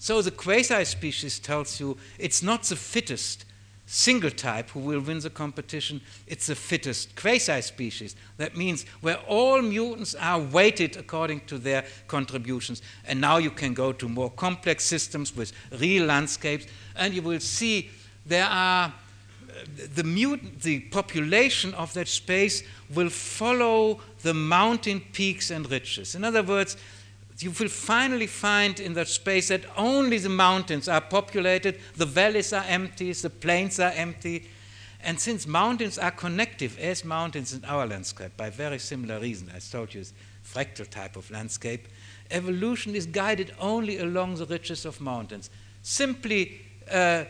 So the quasi-species tells you it's not the fittest single type who will win the competition, it's the fittest quasi-species. That means where all mutants are weighted according to their contributions. And now you can go to more complex systems with real landscapes, and you will see there are the mutant, the population of that space will follow the mountain peaks and ridges. In other words, you will finally find in that space that only the mountains are populated, the valleys are empty, the plains are empty. And since mountains are connective, as mountains in our landscape, by very similar reason, I told you it's a fractal type of landscape, evolution is guided only along the ridges of mountains. Simply uh,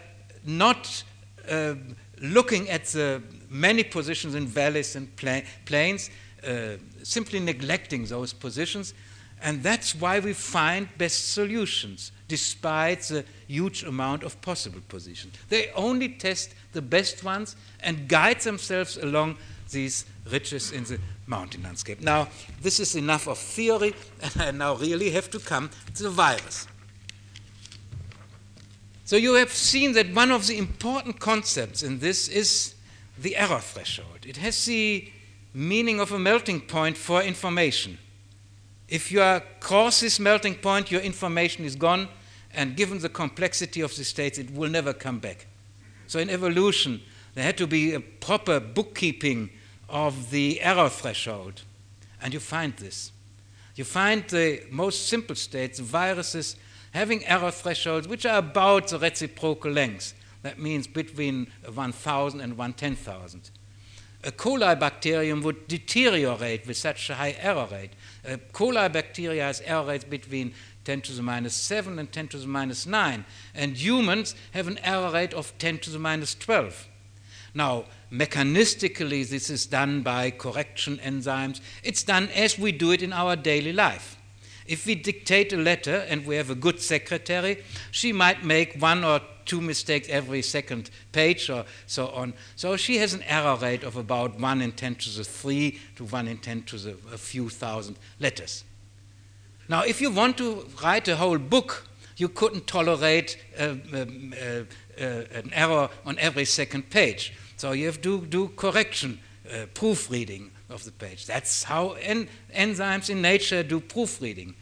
not uh, looking at the many positions in valleys and pla- plains, uh, simply neglecting those positions. And that's why we find best solutions, despite the huge amount of possible positions. They only test the best ones and guide themselves along these ridges in the mountain landscape. Now, this is enough of theory, and I now really have to come to the virus. So you have seen that one of the important concepts in this is the error threshold. It has the meaning of a melting point for information. If you are cross this melting point, your information is gone, and given the complexity of the states, it will never come back. So in evolution, there had to be a proper bookkeeping of the error threshold, and you find this. You find the most simple states, viruses, having error thresholds which are about the reciprocal length. That means between one thousand and one ten thousand. A coli bacterium would deteriorate with such a high error rate. A coli bacteria has error rates between ten to the minus seven and ten to the minus nine. And humans have an error rate of ten to the minus twelve. Now, mechanistically, this is done by correction enzymes. It's done as we do it in our daily life. If we dictate a letter and we have a good secretary, she might make one or two mistakes every second page or so on. So she has an error rate of about one in ten to the three to one in ten to the a few thousand letters. Now, if you want to write a whole book, you couldn't tolerate uh, um, uh, uh, an error on every second page. So you have to do correction, uh, proofreading of the page. That's how en enzymes in nature do proofreading.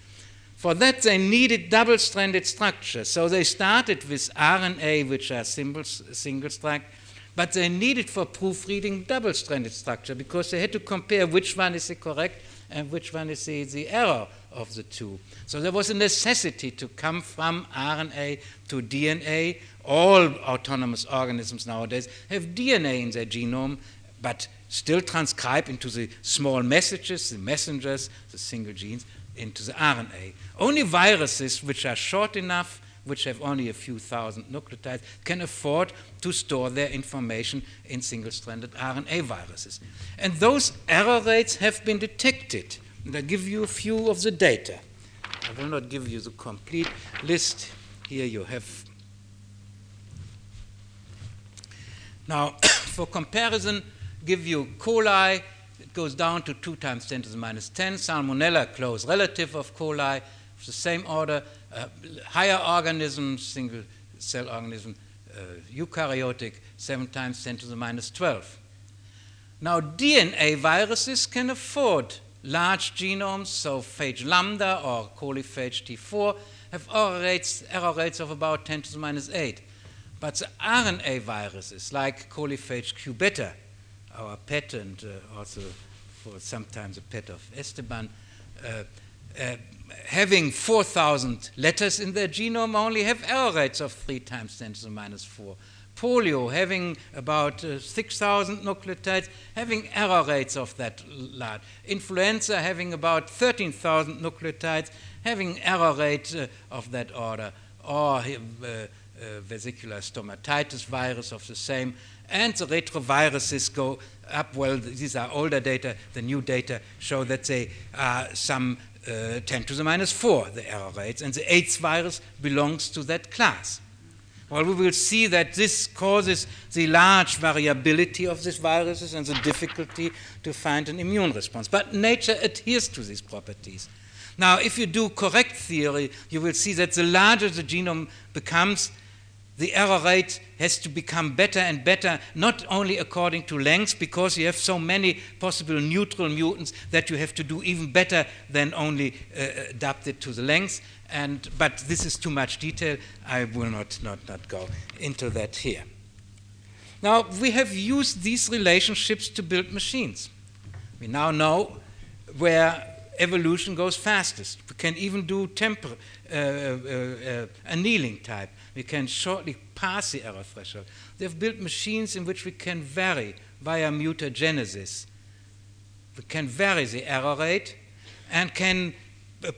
For that, they needed double-stranded structures. So they started with R N A, which are single-strand, but they needed for proofreading double-stranded structure because they had to compare which one is the correct and which one is the, the error of the two. So there was a necessity to come from R N A to D N A. All autonomous organisms nowadays have D N A in their genome, but still transcribe into the small messages, the messengers, the single genes, into the R N A. Only viruses which are short enough, which have only a few thousand nucleotides, can afford to store their information in single-stranded R N A viruses. And those error rates have been detected. And I give you a few of the data. I will not give you the complete list. Here you have. Now, for comparison, give you coli. It goes down to two times ten to the minus ten. Salmonella, close relative of coli, of the same order. Uh, higher organisms, single cell organism, uh, eukaryotic, seven times ten to the minus twelve. Now, D N A viruses can afford large genomes, so phage lambda or coliphage T four have error rates, error rates of about ten to the minus eight. But the R N A viruses, like coliphage Q-beta, our pet and uh, also for sometimes a pet of Esteban, uh, uh, having four thousand letters in their genome only have error rates of three times ten to the minus four. Polio, having about uh, six thousand nucleotides, having error rates of that large. Influenza, having about thirteen thousand nucleotides, having error rates uh, of that order. Or uh, uh, vesicular stomatitis virus of the same. And the retroviruses go up. Well, these are older data. The new data show that they are some uh, ten to the minus four, the error rates. And the AIDS virus belongs to that class. Well, we will see that this causes the large variability of these viruses and the difficulty to find an immune response. But nature adheres to these properties. Now, if you do correct theory, you will see that the larger the genome becomes, the error rate has to become better and better, not only according to length, because you have so many possible neutral mutants that you have to do even better than only uh, adapted to the length. And, but this is too much detail. I will not, not, not go into that here. Now, we have used these relationships to build machines. We now know where evolution goes fastest. We can even do temper, uh, uh, uh, annealing type. We can shortly pass the error threshold. They have built machines in which we can vary via mutagenesis. We can vary the error rate and can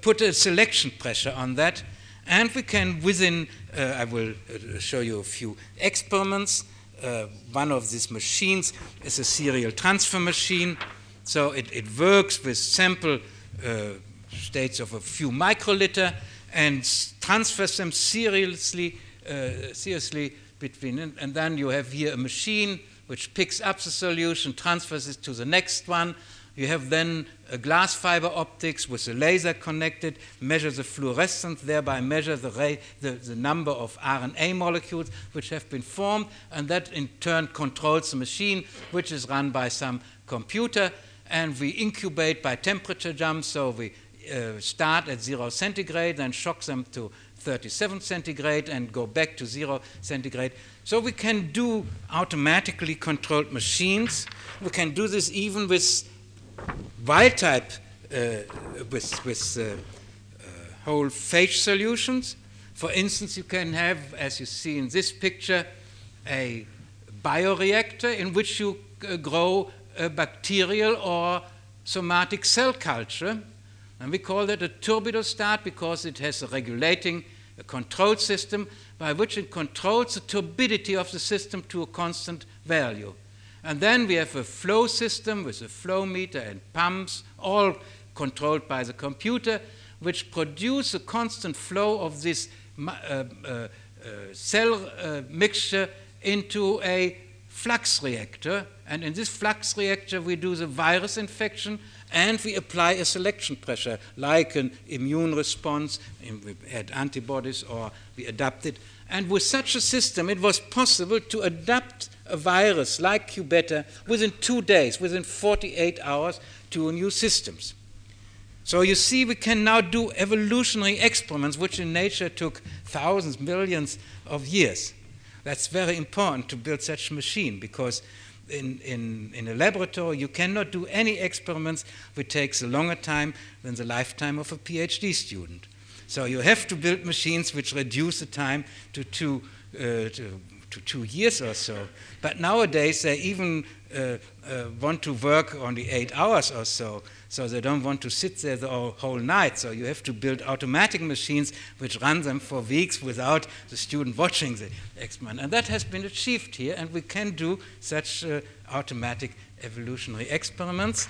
put a selection pressure on that. And we can, within, uh, I will show you a few experiments. Uh, one of these machines is a serial transfer machine. So it, it works with sample uh, states of a few microliter and transfers them seriously, uh, seriously between. And, and then you have here a machine which picks up the solution, transfers it to the next one. You have then a glass fiber optics with a laser connected, measure the fluorescence, thereby measure the, rate, the, the number of R N A molecules which have been formed, and that in turn controls the machine, which is run by some computer, and we incubate by temperature jump, so we uh, start at zero centigrade, then shock them to thirty-seven centigrade and go back to zero centigrade. So we can do automatically controlled machines. We can do this even with wild type uh, with, with uh, uh, whole phage solutions. For instance, you can have, as you see in this picture, a bioreactor in which you uh, grow a bacterial or somatic cell culture. And we call that a turbidostat because it has a regulating a control system by which it controls the turbidity of the system to a constant value. And then we have a flow system with a flow meter and pumps, all controlled by the computer, which produce a constant flow of this uh, uh, uh, cell uh, mixture into a flux reactor. And in this flux reactor, we do the virus infection and we apply a selection pressure, like an immune response, we add antibodies or we adapt it. And with such a system, it was possible to adapt a virus like Q-beta within two days, within forty-eight hours, to new systems. So you see, we can now do evolutionary experiments, which in nature took thousands, millions of years. That's very important to build such a machine, because in, in, in a laboratory, you cannot do any experiments which takes a longer time than the lifetime of a PhD student. So you have to build machines which reduce the time to two uh, to to two years or so. But nowadays, they even uh, uh, want to work only eight hours or so. So they don't want to sit there the whole night. So you have to build automatic machines which run them for weeks without the student watching the experiment. And that has been achieved here. And we can do such uh, automatic evolutionary experiments.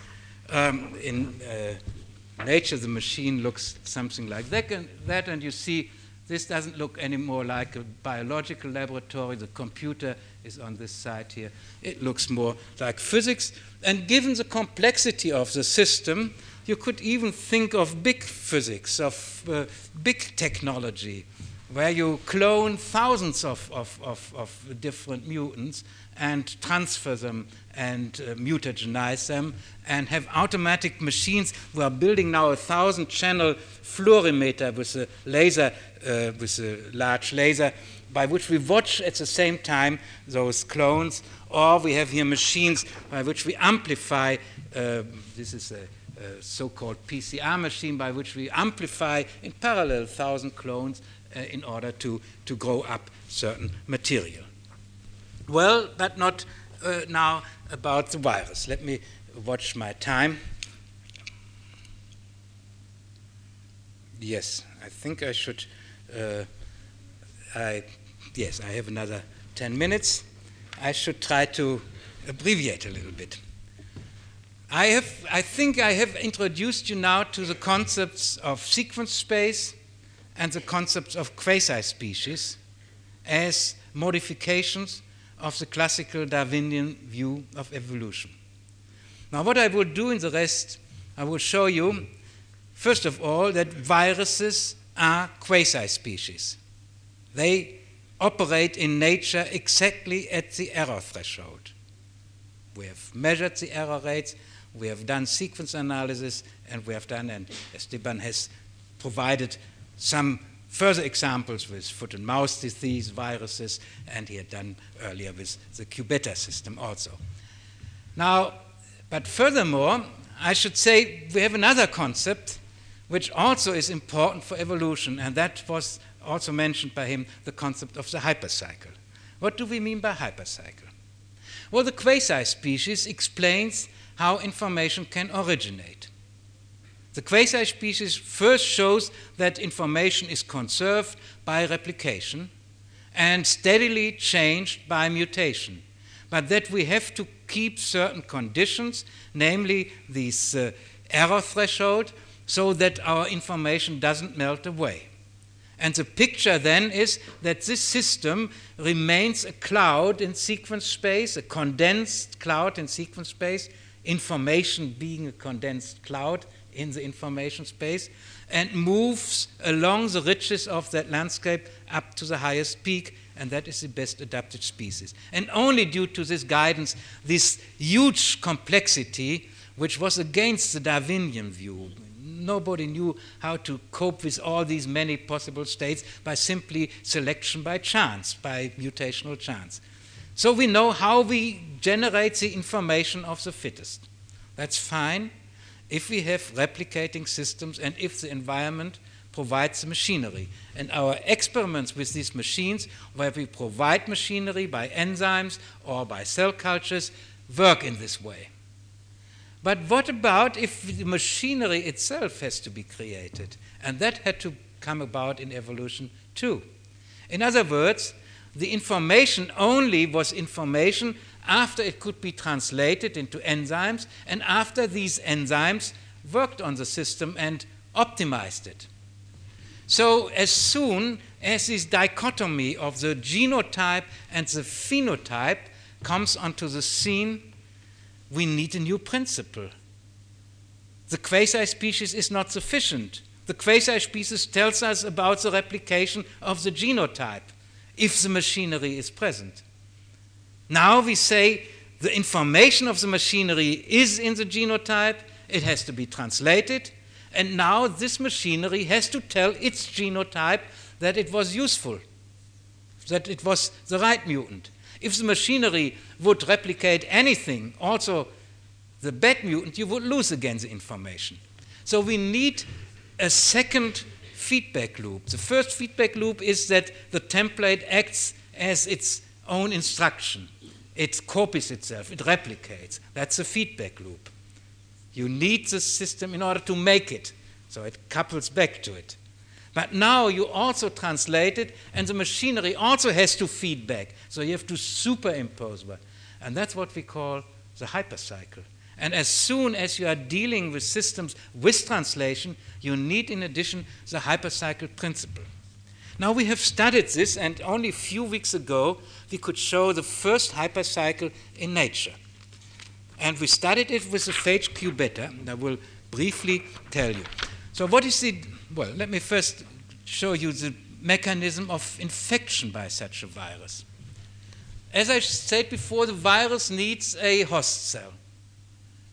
Um, in uh, nature, the machine looks something like that. And, that, and you see this doesn't look any more like a biological laboratory. The computer is on this side here. It looks more like physics. And given the complexity of the system, you could even think of big physics, of uh, big technology, where you clone thousands of, of, of, of different mutants and transfer them and uh, mutagenize them and have automatic machines. We are building now a thousand channel fluorimeter with a laser, uh, with a large laser, by which we watch at the same time those clones, or we have here machines by which we amplify. Uh, this is a, a so-called P C R machine by which we amplify in parallel thousand clones uh, in order to, to grow up certain material. Well, but not uh, now about the virus. Let me watch my time. Yes, I think I should. Uh, I yes, I have another ten minutes. I should try to abbreviate a little bit. I have. I think I have introduced you now to the concepts of sequence space and the concepts of quasi-species as modifications of the classical Darwinian view of evolution. Now what I will do in the rest, I will show you, first of all, that viruses are quasi-species. They operate in nature exactly at the error threshold. We have measured the error rates, we have done sequence analysis, and we have done, and Esteban has provided some further examples with foot and mouth disease, viruses, and he had done earlier with the Q-beta system also. Now, but furthermore, I should say we have another concept which also is important for evolution, and that was also mentioned by him, the concept of the hypercycle. What do we mean by hypercycle? Well, the quasi-species explains how information can originate. The quasi-species first shows that information is conserved by replication and steadily changed by mutation, but that we have to keep certain conditions, namely this uh, error threshold, so that our information doesn't melt away. And the picture then is that this system remains a cloud in sequence space, a condensed cloud in sequence space, information being a condensed cloud in the information space, and moves along the ridges of that landscape up to the highest peak, and that is the best adapted species. And only due to this guidance, this huge complexity, which was against the Darwinian view, nobody knew how to cope with all these many possible states by simply selection by chance, by mutational chance. So we know how we generate the information of the fittest. That's fine. if we have replicating systems and if the environment provides the machinery. And our experiments with these machines, where we provide machinery by enzymes or by cell cultures, work in this way. But what about if the machinery itself has to be created? And that had to come about in evolution too. In other words, the information only was information after it could be translated into enzymes and after these enzymes worked on the system and optimized it. So as soon as this dichotomy of the genotype and the phenotype comes onto the scene, we need a new principle. The quasi-species is not sufficient. The quasi-species tells us about the replication of the genotype if the machinery is present. Now we say the information of the machinery is in the genotype, it has to be translated, and now this machinery has to tell its genotype that it was useful, that it was the right mutant. If the machinery would replicate anything, also the bad mutant, you would lose again the information. So we need a second feedback loop. The first feedback loop is that the template acts as its own instruction. It copies itself, it replicates. That's a feedback loop. You need the system in order to make it, so it couples back to it. But now you also translate it, and the machinery also has to feed back, so you have to superimpose that. And that's what we call the hypercycle. And as soon as you are dealing with systems with translation, you need, in addition, the hypercycle principle. Now we have studied this, and only a few weeks ago, we could show the first hypercycle in nature. And we studied it with the phage Q-beta, and I will briefly tell you. So what is the, well, let me first show you the mechanism of infection by such a virus. As I said before, the virus needs a host cell.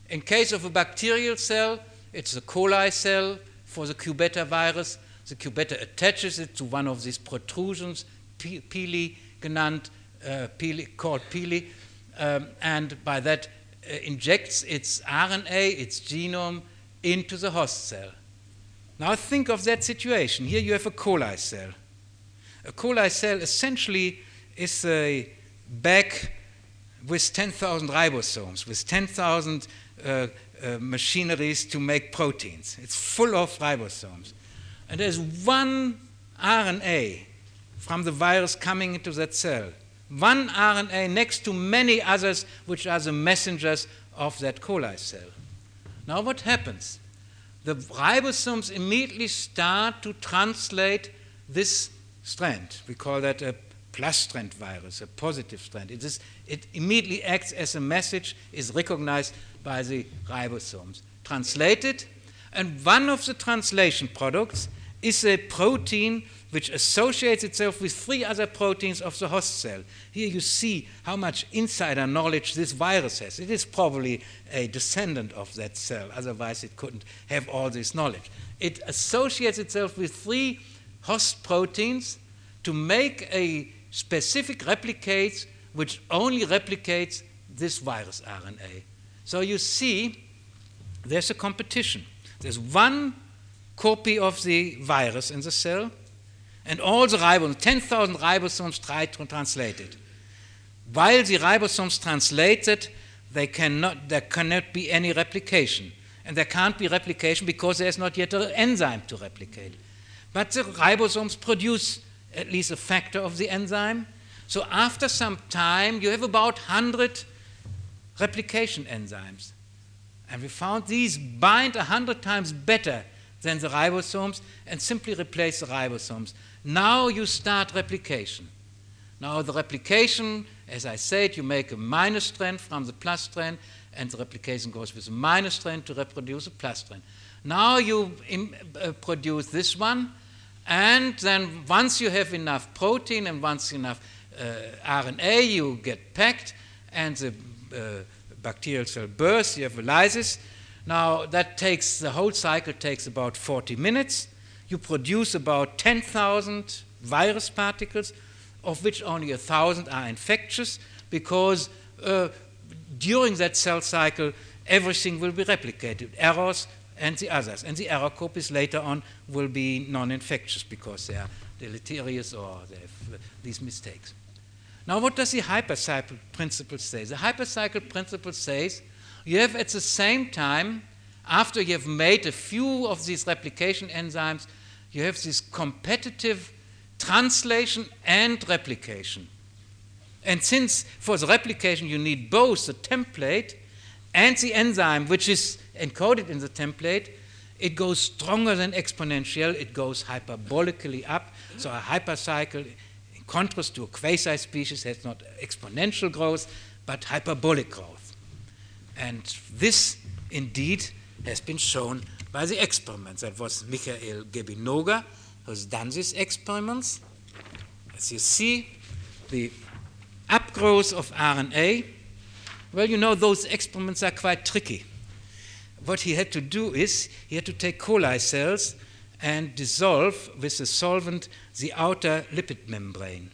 In case of a bacterial cell, it's the coli cell for the Q-beta virus. The Q-beta attaches it to one of these protrusions, pili, genannt, uh, pili, called pili, um, and by that injects its R N A, its genome, into the host cell. Now think of that situation. Here you have a coli cell. A coli cell essentially is a bag with ten thousand ribosomes, with ten thousand uh, uh, machineries to make proteins. It's full of ribosomes. And there's one R N A from the virus coming into that cell. One R N A next to many others, which are the messengers of that coli cell. Now what happens? The ribosomes immediately start to translate this strand. We call that a plus strand virus, a positive strand. It, is, it immediately acts as a message, is recognized by the ribosomes. Translated, and one of the translation products is a protein which associates itself with three other proteins of the host cell. Here you see how much insider knowledge this virus has. It is probably a descendant of that cell, otherwise it couldn't have all this knowledge. It associates itself with three host proteins to make a specific replicase which only replicates this virus R N A. So you see there's a competition. There's one copy of the virus in the cell, and all the ribosomes, ten thousand ribosomes, try to translate it. While the ribosomes translate it, they cannot, there cannot be any replication. And there can't be replication because there's not yet an enzyme to replicate. But the ribosomes produce at least a factor of the enzyme. So after some time, you have about one hundred replication enzymes. And we found these bind one hundred times better than the ribosomes, and simply replace the ribosomes. Now you start replication. Now the replication, as I said, you make a minus strand from the plus strand, and the replication goes with a minus strand to reproduce a plus strand. Now you im- uh, produce this one, and then once you have enough protein and once enough uh, R N A, you get packed, and the uh, bacterial cell bursts, you have a lysis. Now that takes, the whole cycle takes about forty minutes. You produce about ten thousand virus particles, of which only one thousand are infectious, because uh, during that cell cycle everything will be replicated, errors and the others. And the error copies later on will be non-infectious because they are deleterious or they have uh, these mistakes. Now, what does the hypercycle principle say? The hypercycle principle says you have at the same time, after you have made a few of these replication enzymes, you have this competitive translation and replication. And since for the replication you need both the template and the enzyme, which is encoded in the template, it goes stronger than exponential, it goes hyperbolically up. So a hypercycle, in contrast to a quasi-species, has not exponential growth, but hyperbolic growth. And this, indeed, has been shown by the experiments. That was Michael Gebinoga, who's done these experiments. As you see, the upgrowth of R N A. Well, you know, those experiments are quite tricky. What he had to do is he had to take coli cells and dissolve with a solvent the outer lipid membrane.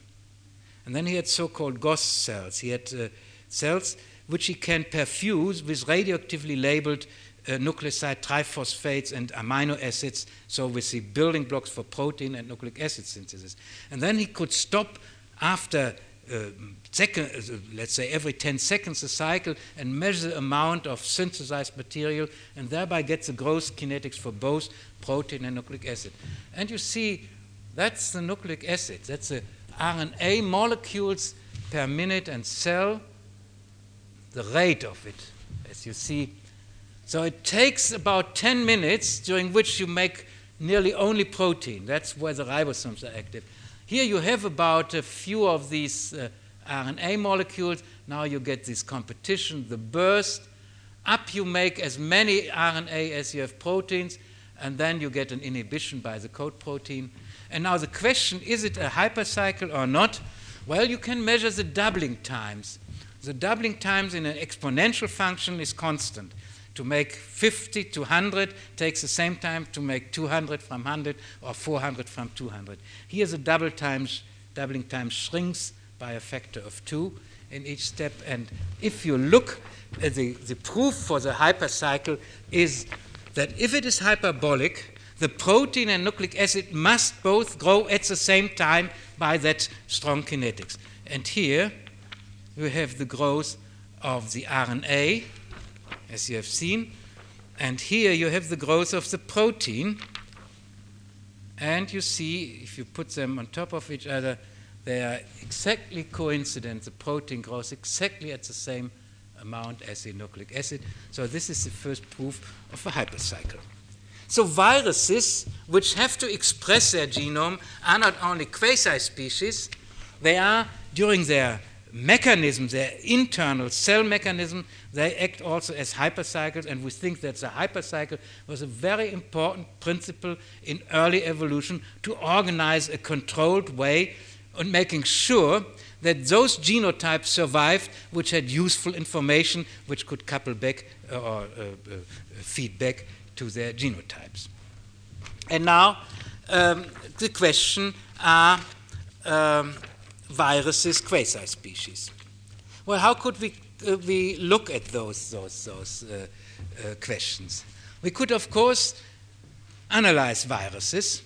And then he had so-called Gauss cells. He had uh, cells which he can perfuse with radioactively labeled uh, nucleoside triphosphates and amino acids, so with the building blocks for protein and nucleic acid synthesis. And then he could stop after Uh, second, uh, let's say every ten seconds a cycle and measure the amount of synthesized material and thereby get the growth kinetics for both protein and nucleic acid. And you see, that's the nucleic acid, that's the R N A molecules per minute and cell, the rate of it, as you see. So it takes about ten minutes during which you make nearly only protein. That's where the ribosomes are active. Here you have about a few of these uh, R N A molecules. Now you get this competition, the burst. Up you make as many R N A as you have proteins, and then you get an inhibition by the coat protein. And now the question, is it a hypercycle or not? Well, you can measure the doubling times. The doubling times in an exponential function is constant. To make fifty to one hundred takes the same time to make two hundred from one hundred or four hundred from two hundred. Here the double times, doubling time shrinks by a factor of two in each step. And if you look, at the, the proof for the hypercycle is that if it is hyperbolic, the protein and nucleic acid must both grow at the same time by that strong kinetics. And here you have the growth of the R N A, as you have seen, and here you have the growth of the protein, and you see, if you put them on top of each other, they are exactly coincident. The protein grows exactly at the same amount as the nucleic acid. So this is the first proof of a hypercycle. So viruses, which have to express their genome, are not only quasi-species, they are, during their mechanism, their internal cell mechanism, they act also as hypercycles, and we think that the hypercycle was a very important principle in early evolution to organize a controlled way on making sure that those genotypes survived which had useful information which could couple back uh, or uh, uh, feedback to their genotypes. And now um, the question, are um, viruses quasi-species? Well, how could we uh, we look at those those those uh, uh, questions? We could, of course, analyze viruses.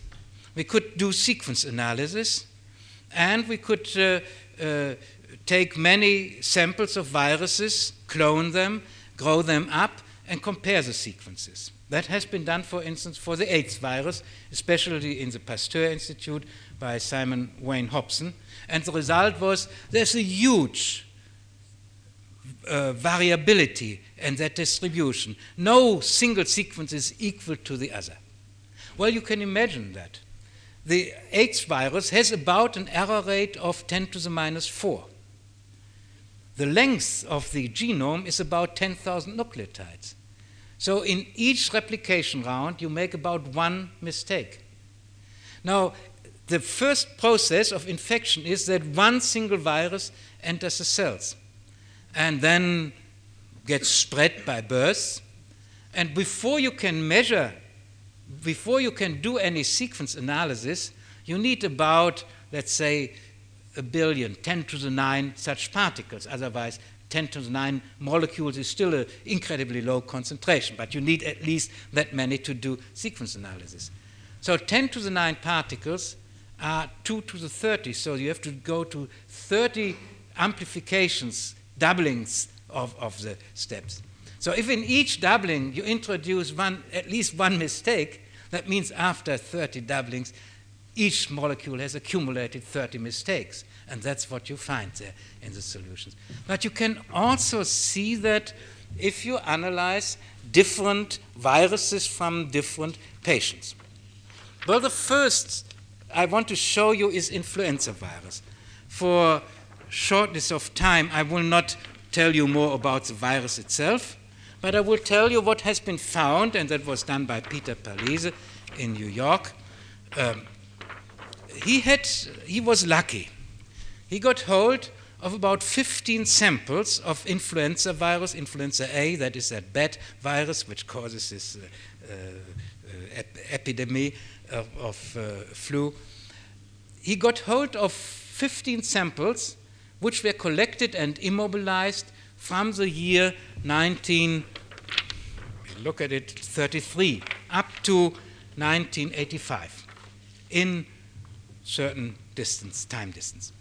We could do sequence analysis, and we could uh, uh, take many samples of viruses, clone them, grow them up, and compare the sequences. That has been done, for instance, for the AIDS virus, especially in the Pasteur Institute by Simon Wayne Hobson. And the result was there's a huge uh, variability in that distribution. No single sequence is equal to the other. Well, you can imagine that. The AIDS virus has about an error rate of ten to the minus four. The length of the genome is about ten thousand nucleotides. So in each replication round, you make about one mistake. Now, the first process of infection is that one single virus enters the cells and then gets spread by birth. And before you can measure, before you can do any sequence analysis, you need about, let's say, a billion, ten to the nine such particles. Otherwise, ten to the nine molecules is still an incredibly low concentration, but you need at least that many to do sequence analysis. So ten to the nine particles are two to the thirty, so you have to go to thirty amplifications, doublings of, of the steps. So if in each doubling you introduce one, at least one mistake, that means after thirty doublings, each molecule has accumulated thirty mistakes, and that's what you find there in the solutions. But you can also see that if you analyze different viruses from different patients. Well, the first I want to show you is influenza virus. For shortness of time, I will not tell you more about the virus itself, but I will tell you what has been found, and that was done by Peter Palese in New York. Um, He had, he was lucky. He got hold of about fifteen samples of influenza virus, influenza A, that is that bat virus which causes this uh, uh, ep epidemic of, of uh, flu. He got hold of fifteen samples which were collected and immobilized from the year nineteen, look at it, thirty-three up to nineteen eighty-five in certain distance, time distance.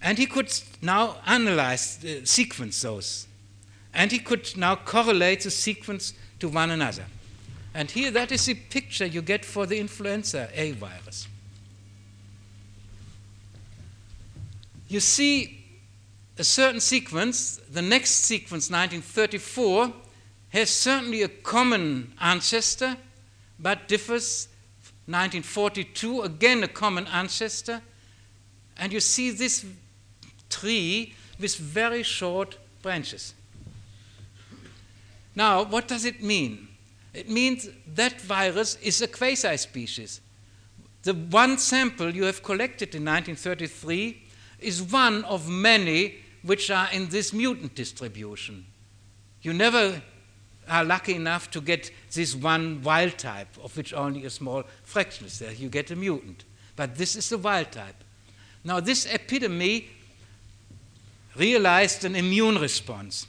And he could now analyze, uh, sequence those. And he could now correlate the sequence to one another. And here, that is the picture you get for the influenza A virus. You see a certain sequence, the next sequence, nineteen thirty-four, has certainly a common ancestor, but differs. nineteen forty-two, again a common ancestor, and you see this tree with very short branches. Now, what does it mean? It means that virus is a quasi-species. The one sample you have collected in nineteen thirty-three is one of many which are in this mutant distribution. You never are lucky enough to get this one wild type, of which only a small fraction is there. You get a mutant. But this is the wild type. Now, this epidemic realized an immune response.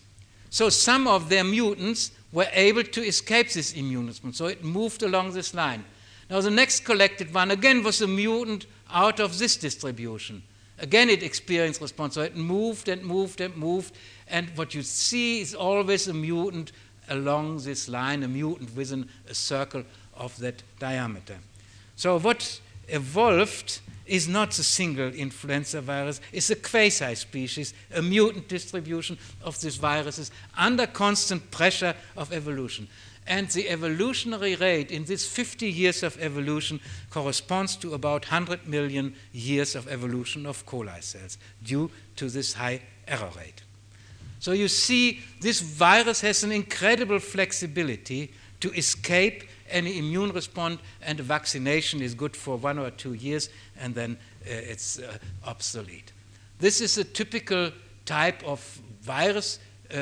So some of their mutants were able to escape this immune response. So it moved along this line. Now, the next collected one, again, was a mutant out of this distribution. Again, it experienced response. So it moved and moved and moved. And what you see is always a mutant along this line, a mutant within a circle of that diameter. So what evolved is not a single influenza virus, it's a quasi-species, a mutant distribution of these viruses under constant pressure of evolution. And the evolutionary rate in these fifty years of evolution corresponds to about one hundred million years of evolution of coli cells due to this high error rate. So you see, this virus has an incredible flexibility to escape any immune response, and the vaccination is good for one or two years, and then uh, it's uh, obsolete. This is a typical type of virus, uh,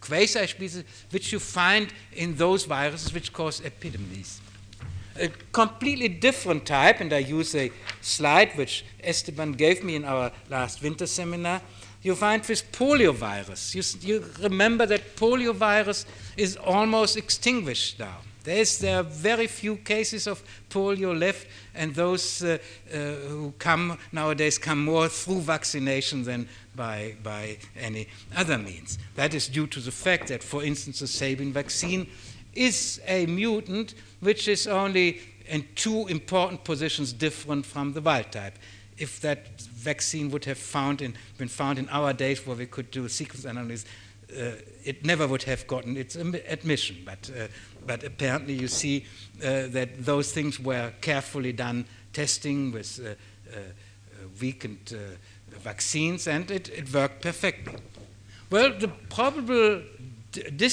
quasi-species, which you find in those viruses which cause epidemics. A completely different type, and I use a slide which Esteban gave me in our last winter seminar, you find with poliovirus. You, you remember that poliovirus is almost extinguished now. There, is, there are very few cases of polio left, and those uh, uh, who come nowadays come more through vaccination than by, by any other means. That is due to the fact that, for instance, the Sabin vaccine is a mutant which is only in two important positions different from the wild type. If that vaccine would have found in, been found in our days where we could do sequence analysis, uh, it never would have gotten its admission. But, uh, but apparently you see uh, that those things were carefully done, testing with uh, uh, weakened uh, vaccines, and it, it worked perfectly. Well, the probable d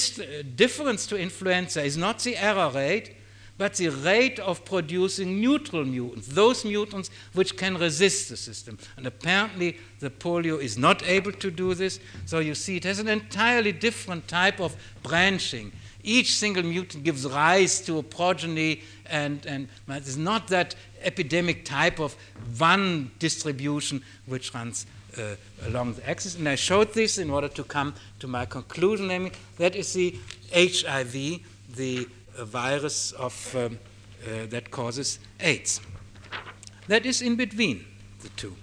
difference to influenza is not the error rate, but the rate of producing neutral mutants, those mutants which can resist the system. And apparently the polio is not able to do this, so you see it has an entirely different type of branching. Each single mutant gives rise to a progeny, and, and it's not that epidemic type of one distribution which runs uh, along the axis. And I showed this in order to come to my conclusion, namely, that is the H I V, the uh, virus of, um, uh, that causes AIDS. That is in between the two.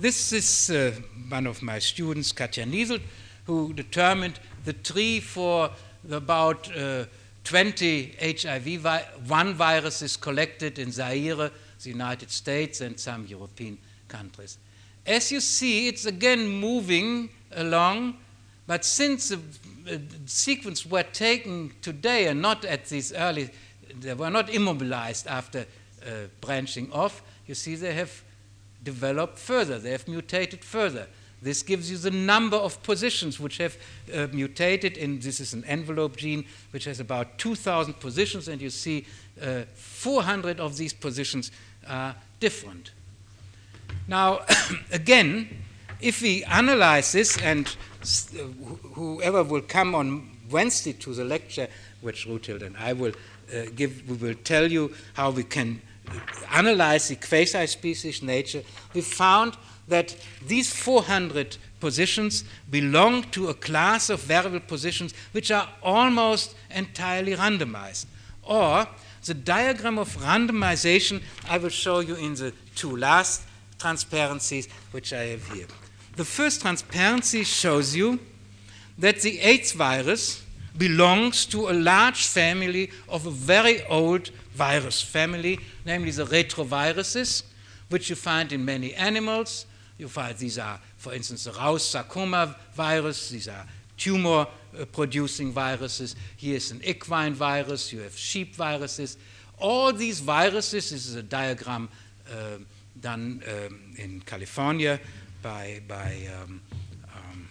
This is uh, one of my students, Katja Niesel, who determined the tree for about uh, twenty H I V one viruses collected in Zaire, the United States, and some European countries. As you see, it's again moving along, but since the sequence were taken today and not at these early, they were not immobilized after uh, branching off, you see they have developed further, they have mutated further. This gives you the number of positions which have uh, mutated, and this is an envelope gene which has about two thousand positions, and you see uh, four hundred of these positions are different. Now, again, if we analyze this, and st- whoever will come on Wednesday to the lecture, which Ruthil and I will uh, give, we will tell you how we can analyze the quasi-species nature, we found that these four hundred positions belong to a class of variable positions which are almost entirely randomized. Or the diagram of randomization I will show you in the two last transparencies which I have here. The first transparency shows you that the AIDS virus belongs to a large family of a very old virus family, namely the retroviruses, which you find in many animals. You find these are, for instance, the Rous sarcoma virus. These are tumor-producing viruses. Here is an equine virus. You have sheep viruses. All these viruses, this is a diagram uh, done um, in California by, by um, um,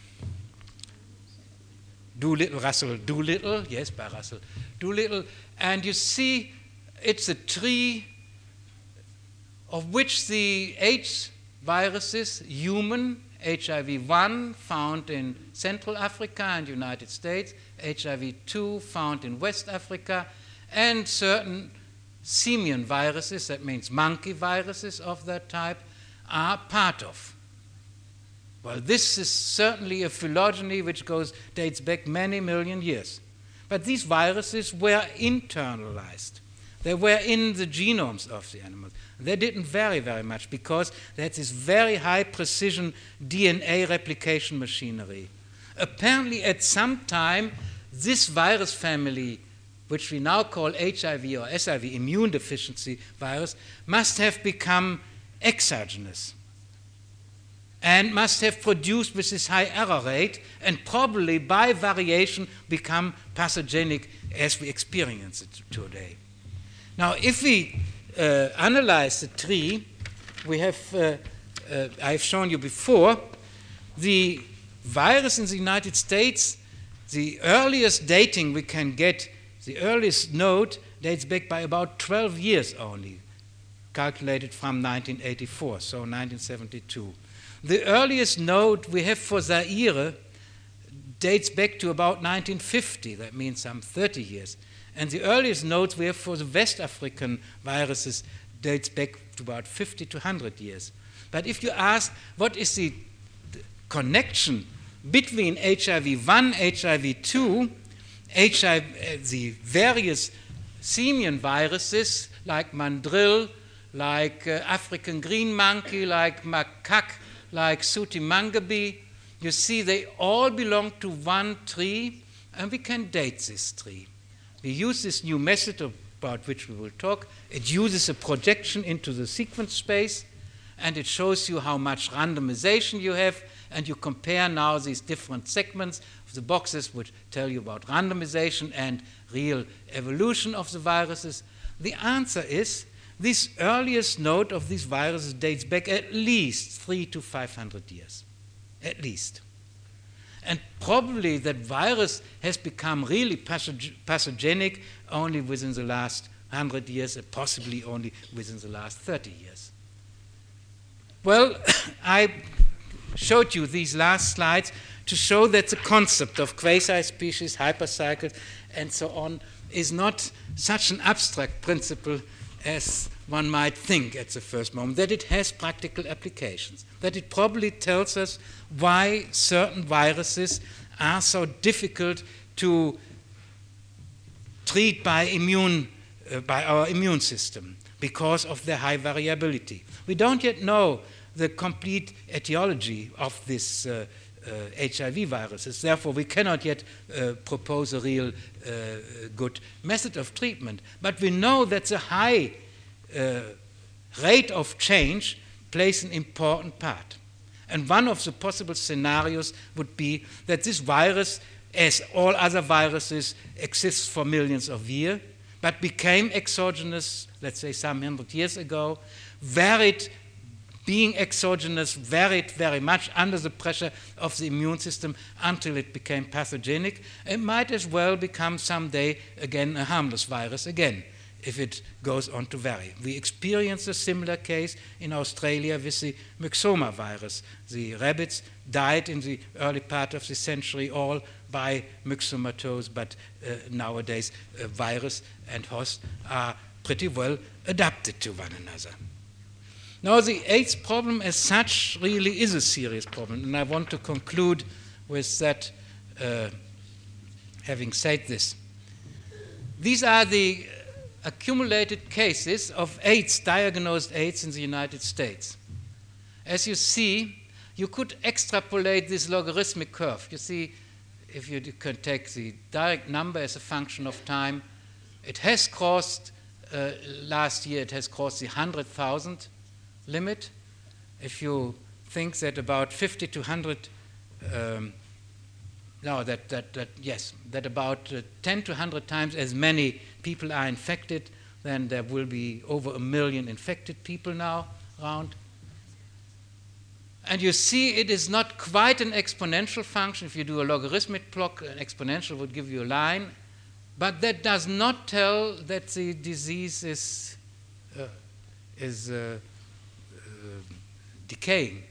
Doolittle, Russell Doolittle. Yes, by Russell Doolittle. And you see it's a tree of which the H viruses, human, H I V one found in Central Africa and United States, H I V two found in West Africa, and certain simian viruses, that means monkey viruses of that type, are part of. Well, this is certainly a phylogeny which goes dates back many million years. But these viruses were internalized. They were in the genomes of the animals. They didn't vary very much because they had this very high precision D N A replication machinery. Apparently, at some time, this virus family, which we now call H I V or S I V, immune deficiency virus, must have become exogenous and must have produced with this high error rate and probably by variation become pathogenic as we experience it today. Now, if we Uh, analyze the tree, we have, uh, uh, I've shown you before, the virus in the United States, the earliest dating we can get, the earliest node dates back by about twelve years only, calculated from nineteen eighty-four, so nineteen seventy-two. The earliest node we have for Zaire dates back to about nineteen fifty, that means some thirty years. And the earliest nodes we have for the West African viruses dates back to about fifty to one hundred years. But if you ask what is the connection between H I V one, H I V two, H I V, the various simian viruses like mandrill, like uh, African green monkey, like macaque, like sooty mangabey, you see they all belong to one tree, and we can date this tree. We use this new method about which we will talk. It uses a projection into the sequence space, and it shows you how much randomization you have, and you compare now these different segments of the boxes which tell you about randomization and real evolution of the viruses. The answer is this earliest node of these viruses dates back at least three to five hundred years, at least. And probably that virus has become really pathogenic only within the last one hundred years, and possibly only within the last thirty years. Well, I showed you these last slides to show that the concept of quasi-species, hypercycle, and so on is not such an abstract principle as one might think at the first moment, that it has practical applications, that it probably tells us why certain viruses are so difficult to treat by, immune, uh, by our immune system because of their high variability. We don't yet know the complete etiology of this uh, uh, H I V viruses. Therefore, we cannot yet uh, propose a real uh, good method of treatment. But we know that the high uh, rate of change plays an important part. And one of the possible scenarios would be that this virus, as all other viruses, exists for millions of years, but became exogenous, let's say some hundred years ago, varied, being exogenous, varied very much under the pressure of the immune system until it became pathogenic, and might as well become someday again a harmless virus again, if it goes on to vary. We experienced a similar case in Australia with the myxoma virus. The rabbits died in the early part of the century all by myxomatose, but uh, nowadays uh, virus and host are pretty well adapted to one another. Now the AIDS problem as such really is a serious problem, and I want to conclude with that, uh, having said this. These are the accumulated cases of AIDS, diagnosed AIDS in the United States. As you see, you could extrapolate this logarithmic curve. You see, if you can take the direct number as a function of time, it has crossed, uh, last year it has crossed the one hundred thousand limit. If you think that about fifty to one hundred, um, no, that, that, that, yes, that about uh, ten to one hundred times as many people are infected, then there will be over a million infected people now around. And you see it is not quite an exponential function. If you do a logarithmic plot, an exponential would give you a line, but that does not tell that the disease is, uh, is uh, uh, decaying.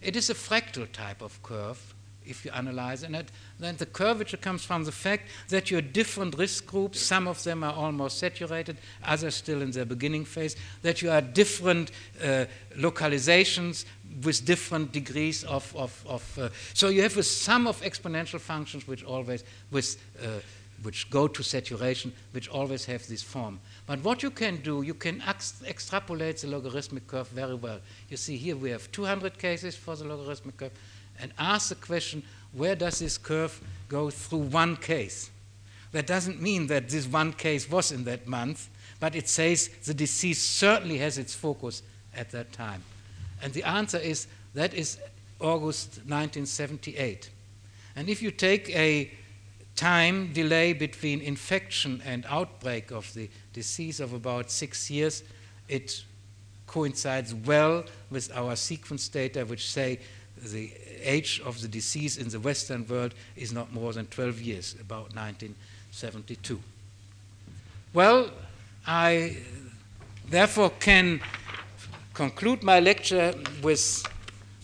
It is a fractal type of curve, if you analyze it, then the curvature comes from the fact that your different risk groups, some of them are almost saturated, others still in their beginning phase, that you are different uh, localizations with different degrees of, of, of uh, so you have a sum of exponential functions which always, with, uh, which go to saturation, which always have this form. But what you can do, you can ex- extrapolate the logarithmic curve very well. You see here we have two hundred cases for the logarithmic curve, and ask the question, where does this curve go through one case? That doesn't mean that this one case was in that month, but it says the disease certainly has its focus at that time. And the answer is, that is August nineteen seventy-eight. And if you take a time delay between infection and outbreak of the disease of about six years, it coincides well with our sequence data, which say the age of the disease in the Western world is not more than twelve years, about nineteen seventy-two. Well, I therefore can conclude my lecture with,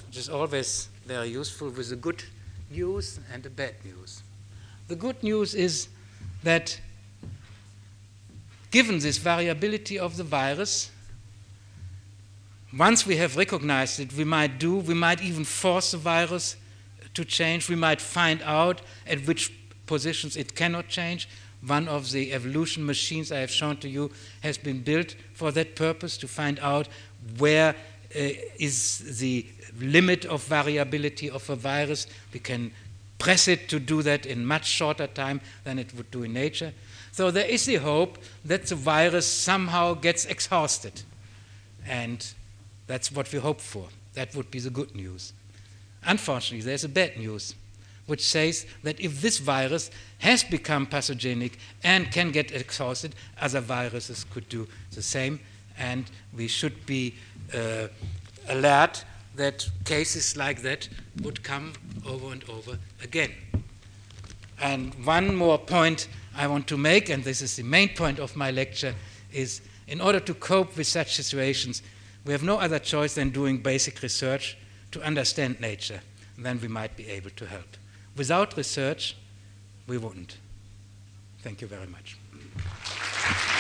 which is always very useful, with the good news and the bad news. The good news is that given this variability of the virus, once we have recognized it, we might do, we might even force the virus to change. We might find out at which positions it cannot change. One of the evolution machines I have shown to you has been built for that purpose, to find out where uh, is the limit of variability of a virus. We can press it to do that in much shorter time than it would do in nature. So there is the hope that the virus somehow gets exhausted. And that's what we hope for. That would be the good news. Unfortunately, there's a bad news, which says that if this virus has become pathogenic and can get exhausted, other viruses could do the same. And we should be uh, alert that cases like that would come over and over again. And one more point I want to make, and this is the main point of my lecture, is in order to cope with such situations, we have no other choice than doing basic research to understand nature, and then we might be able to help. Without research, we wouldn't. Thank you very much.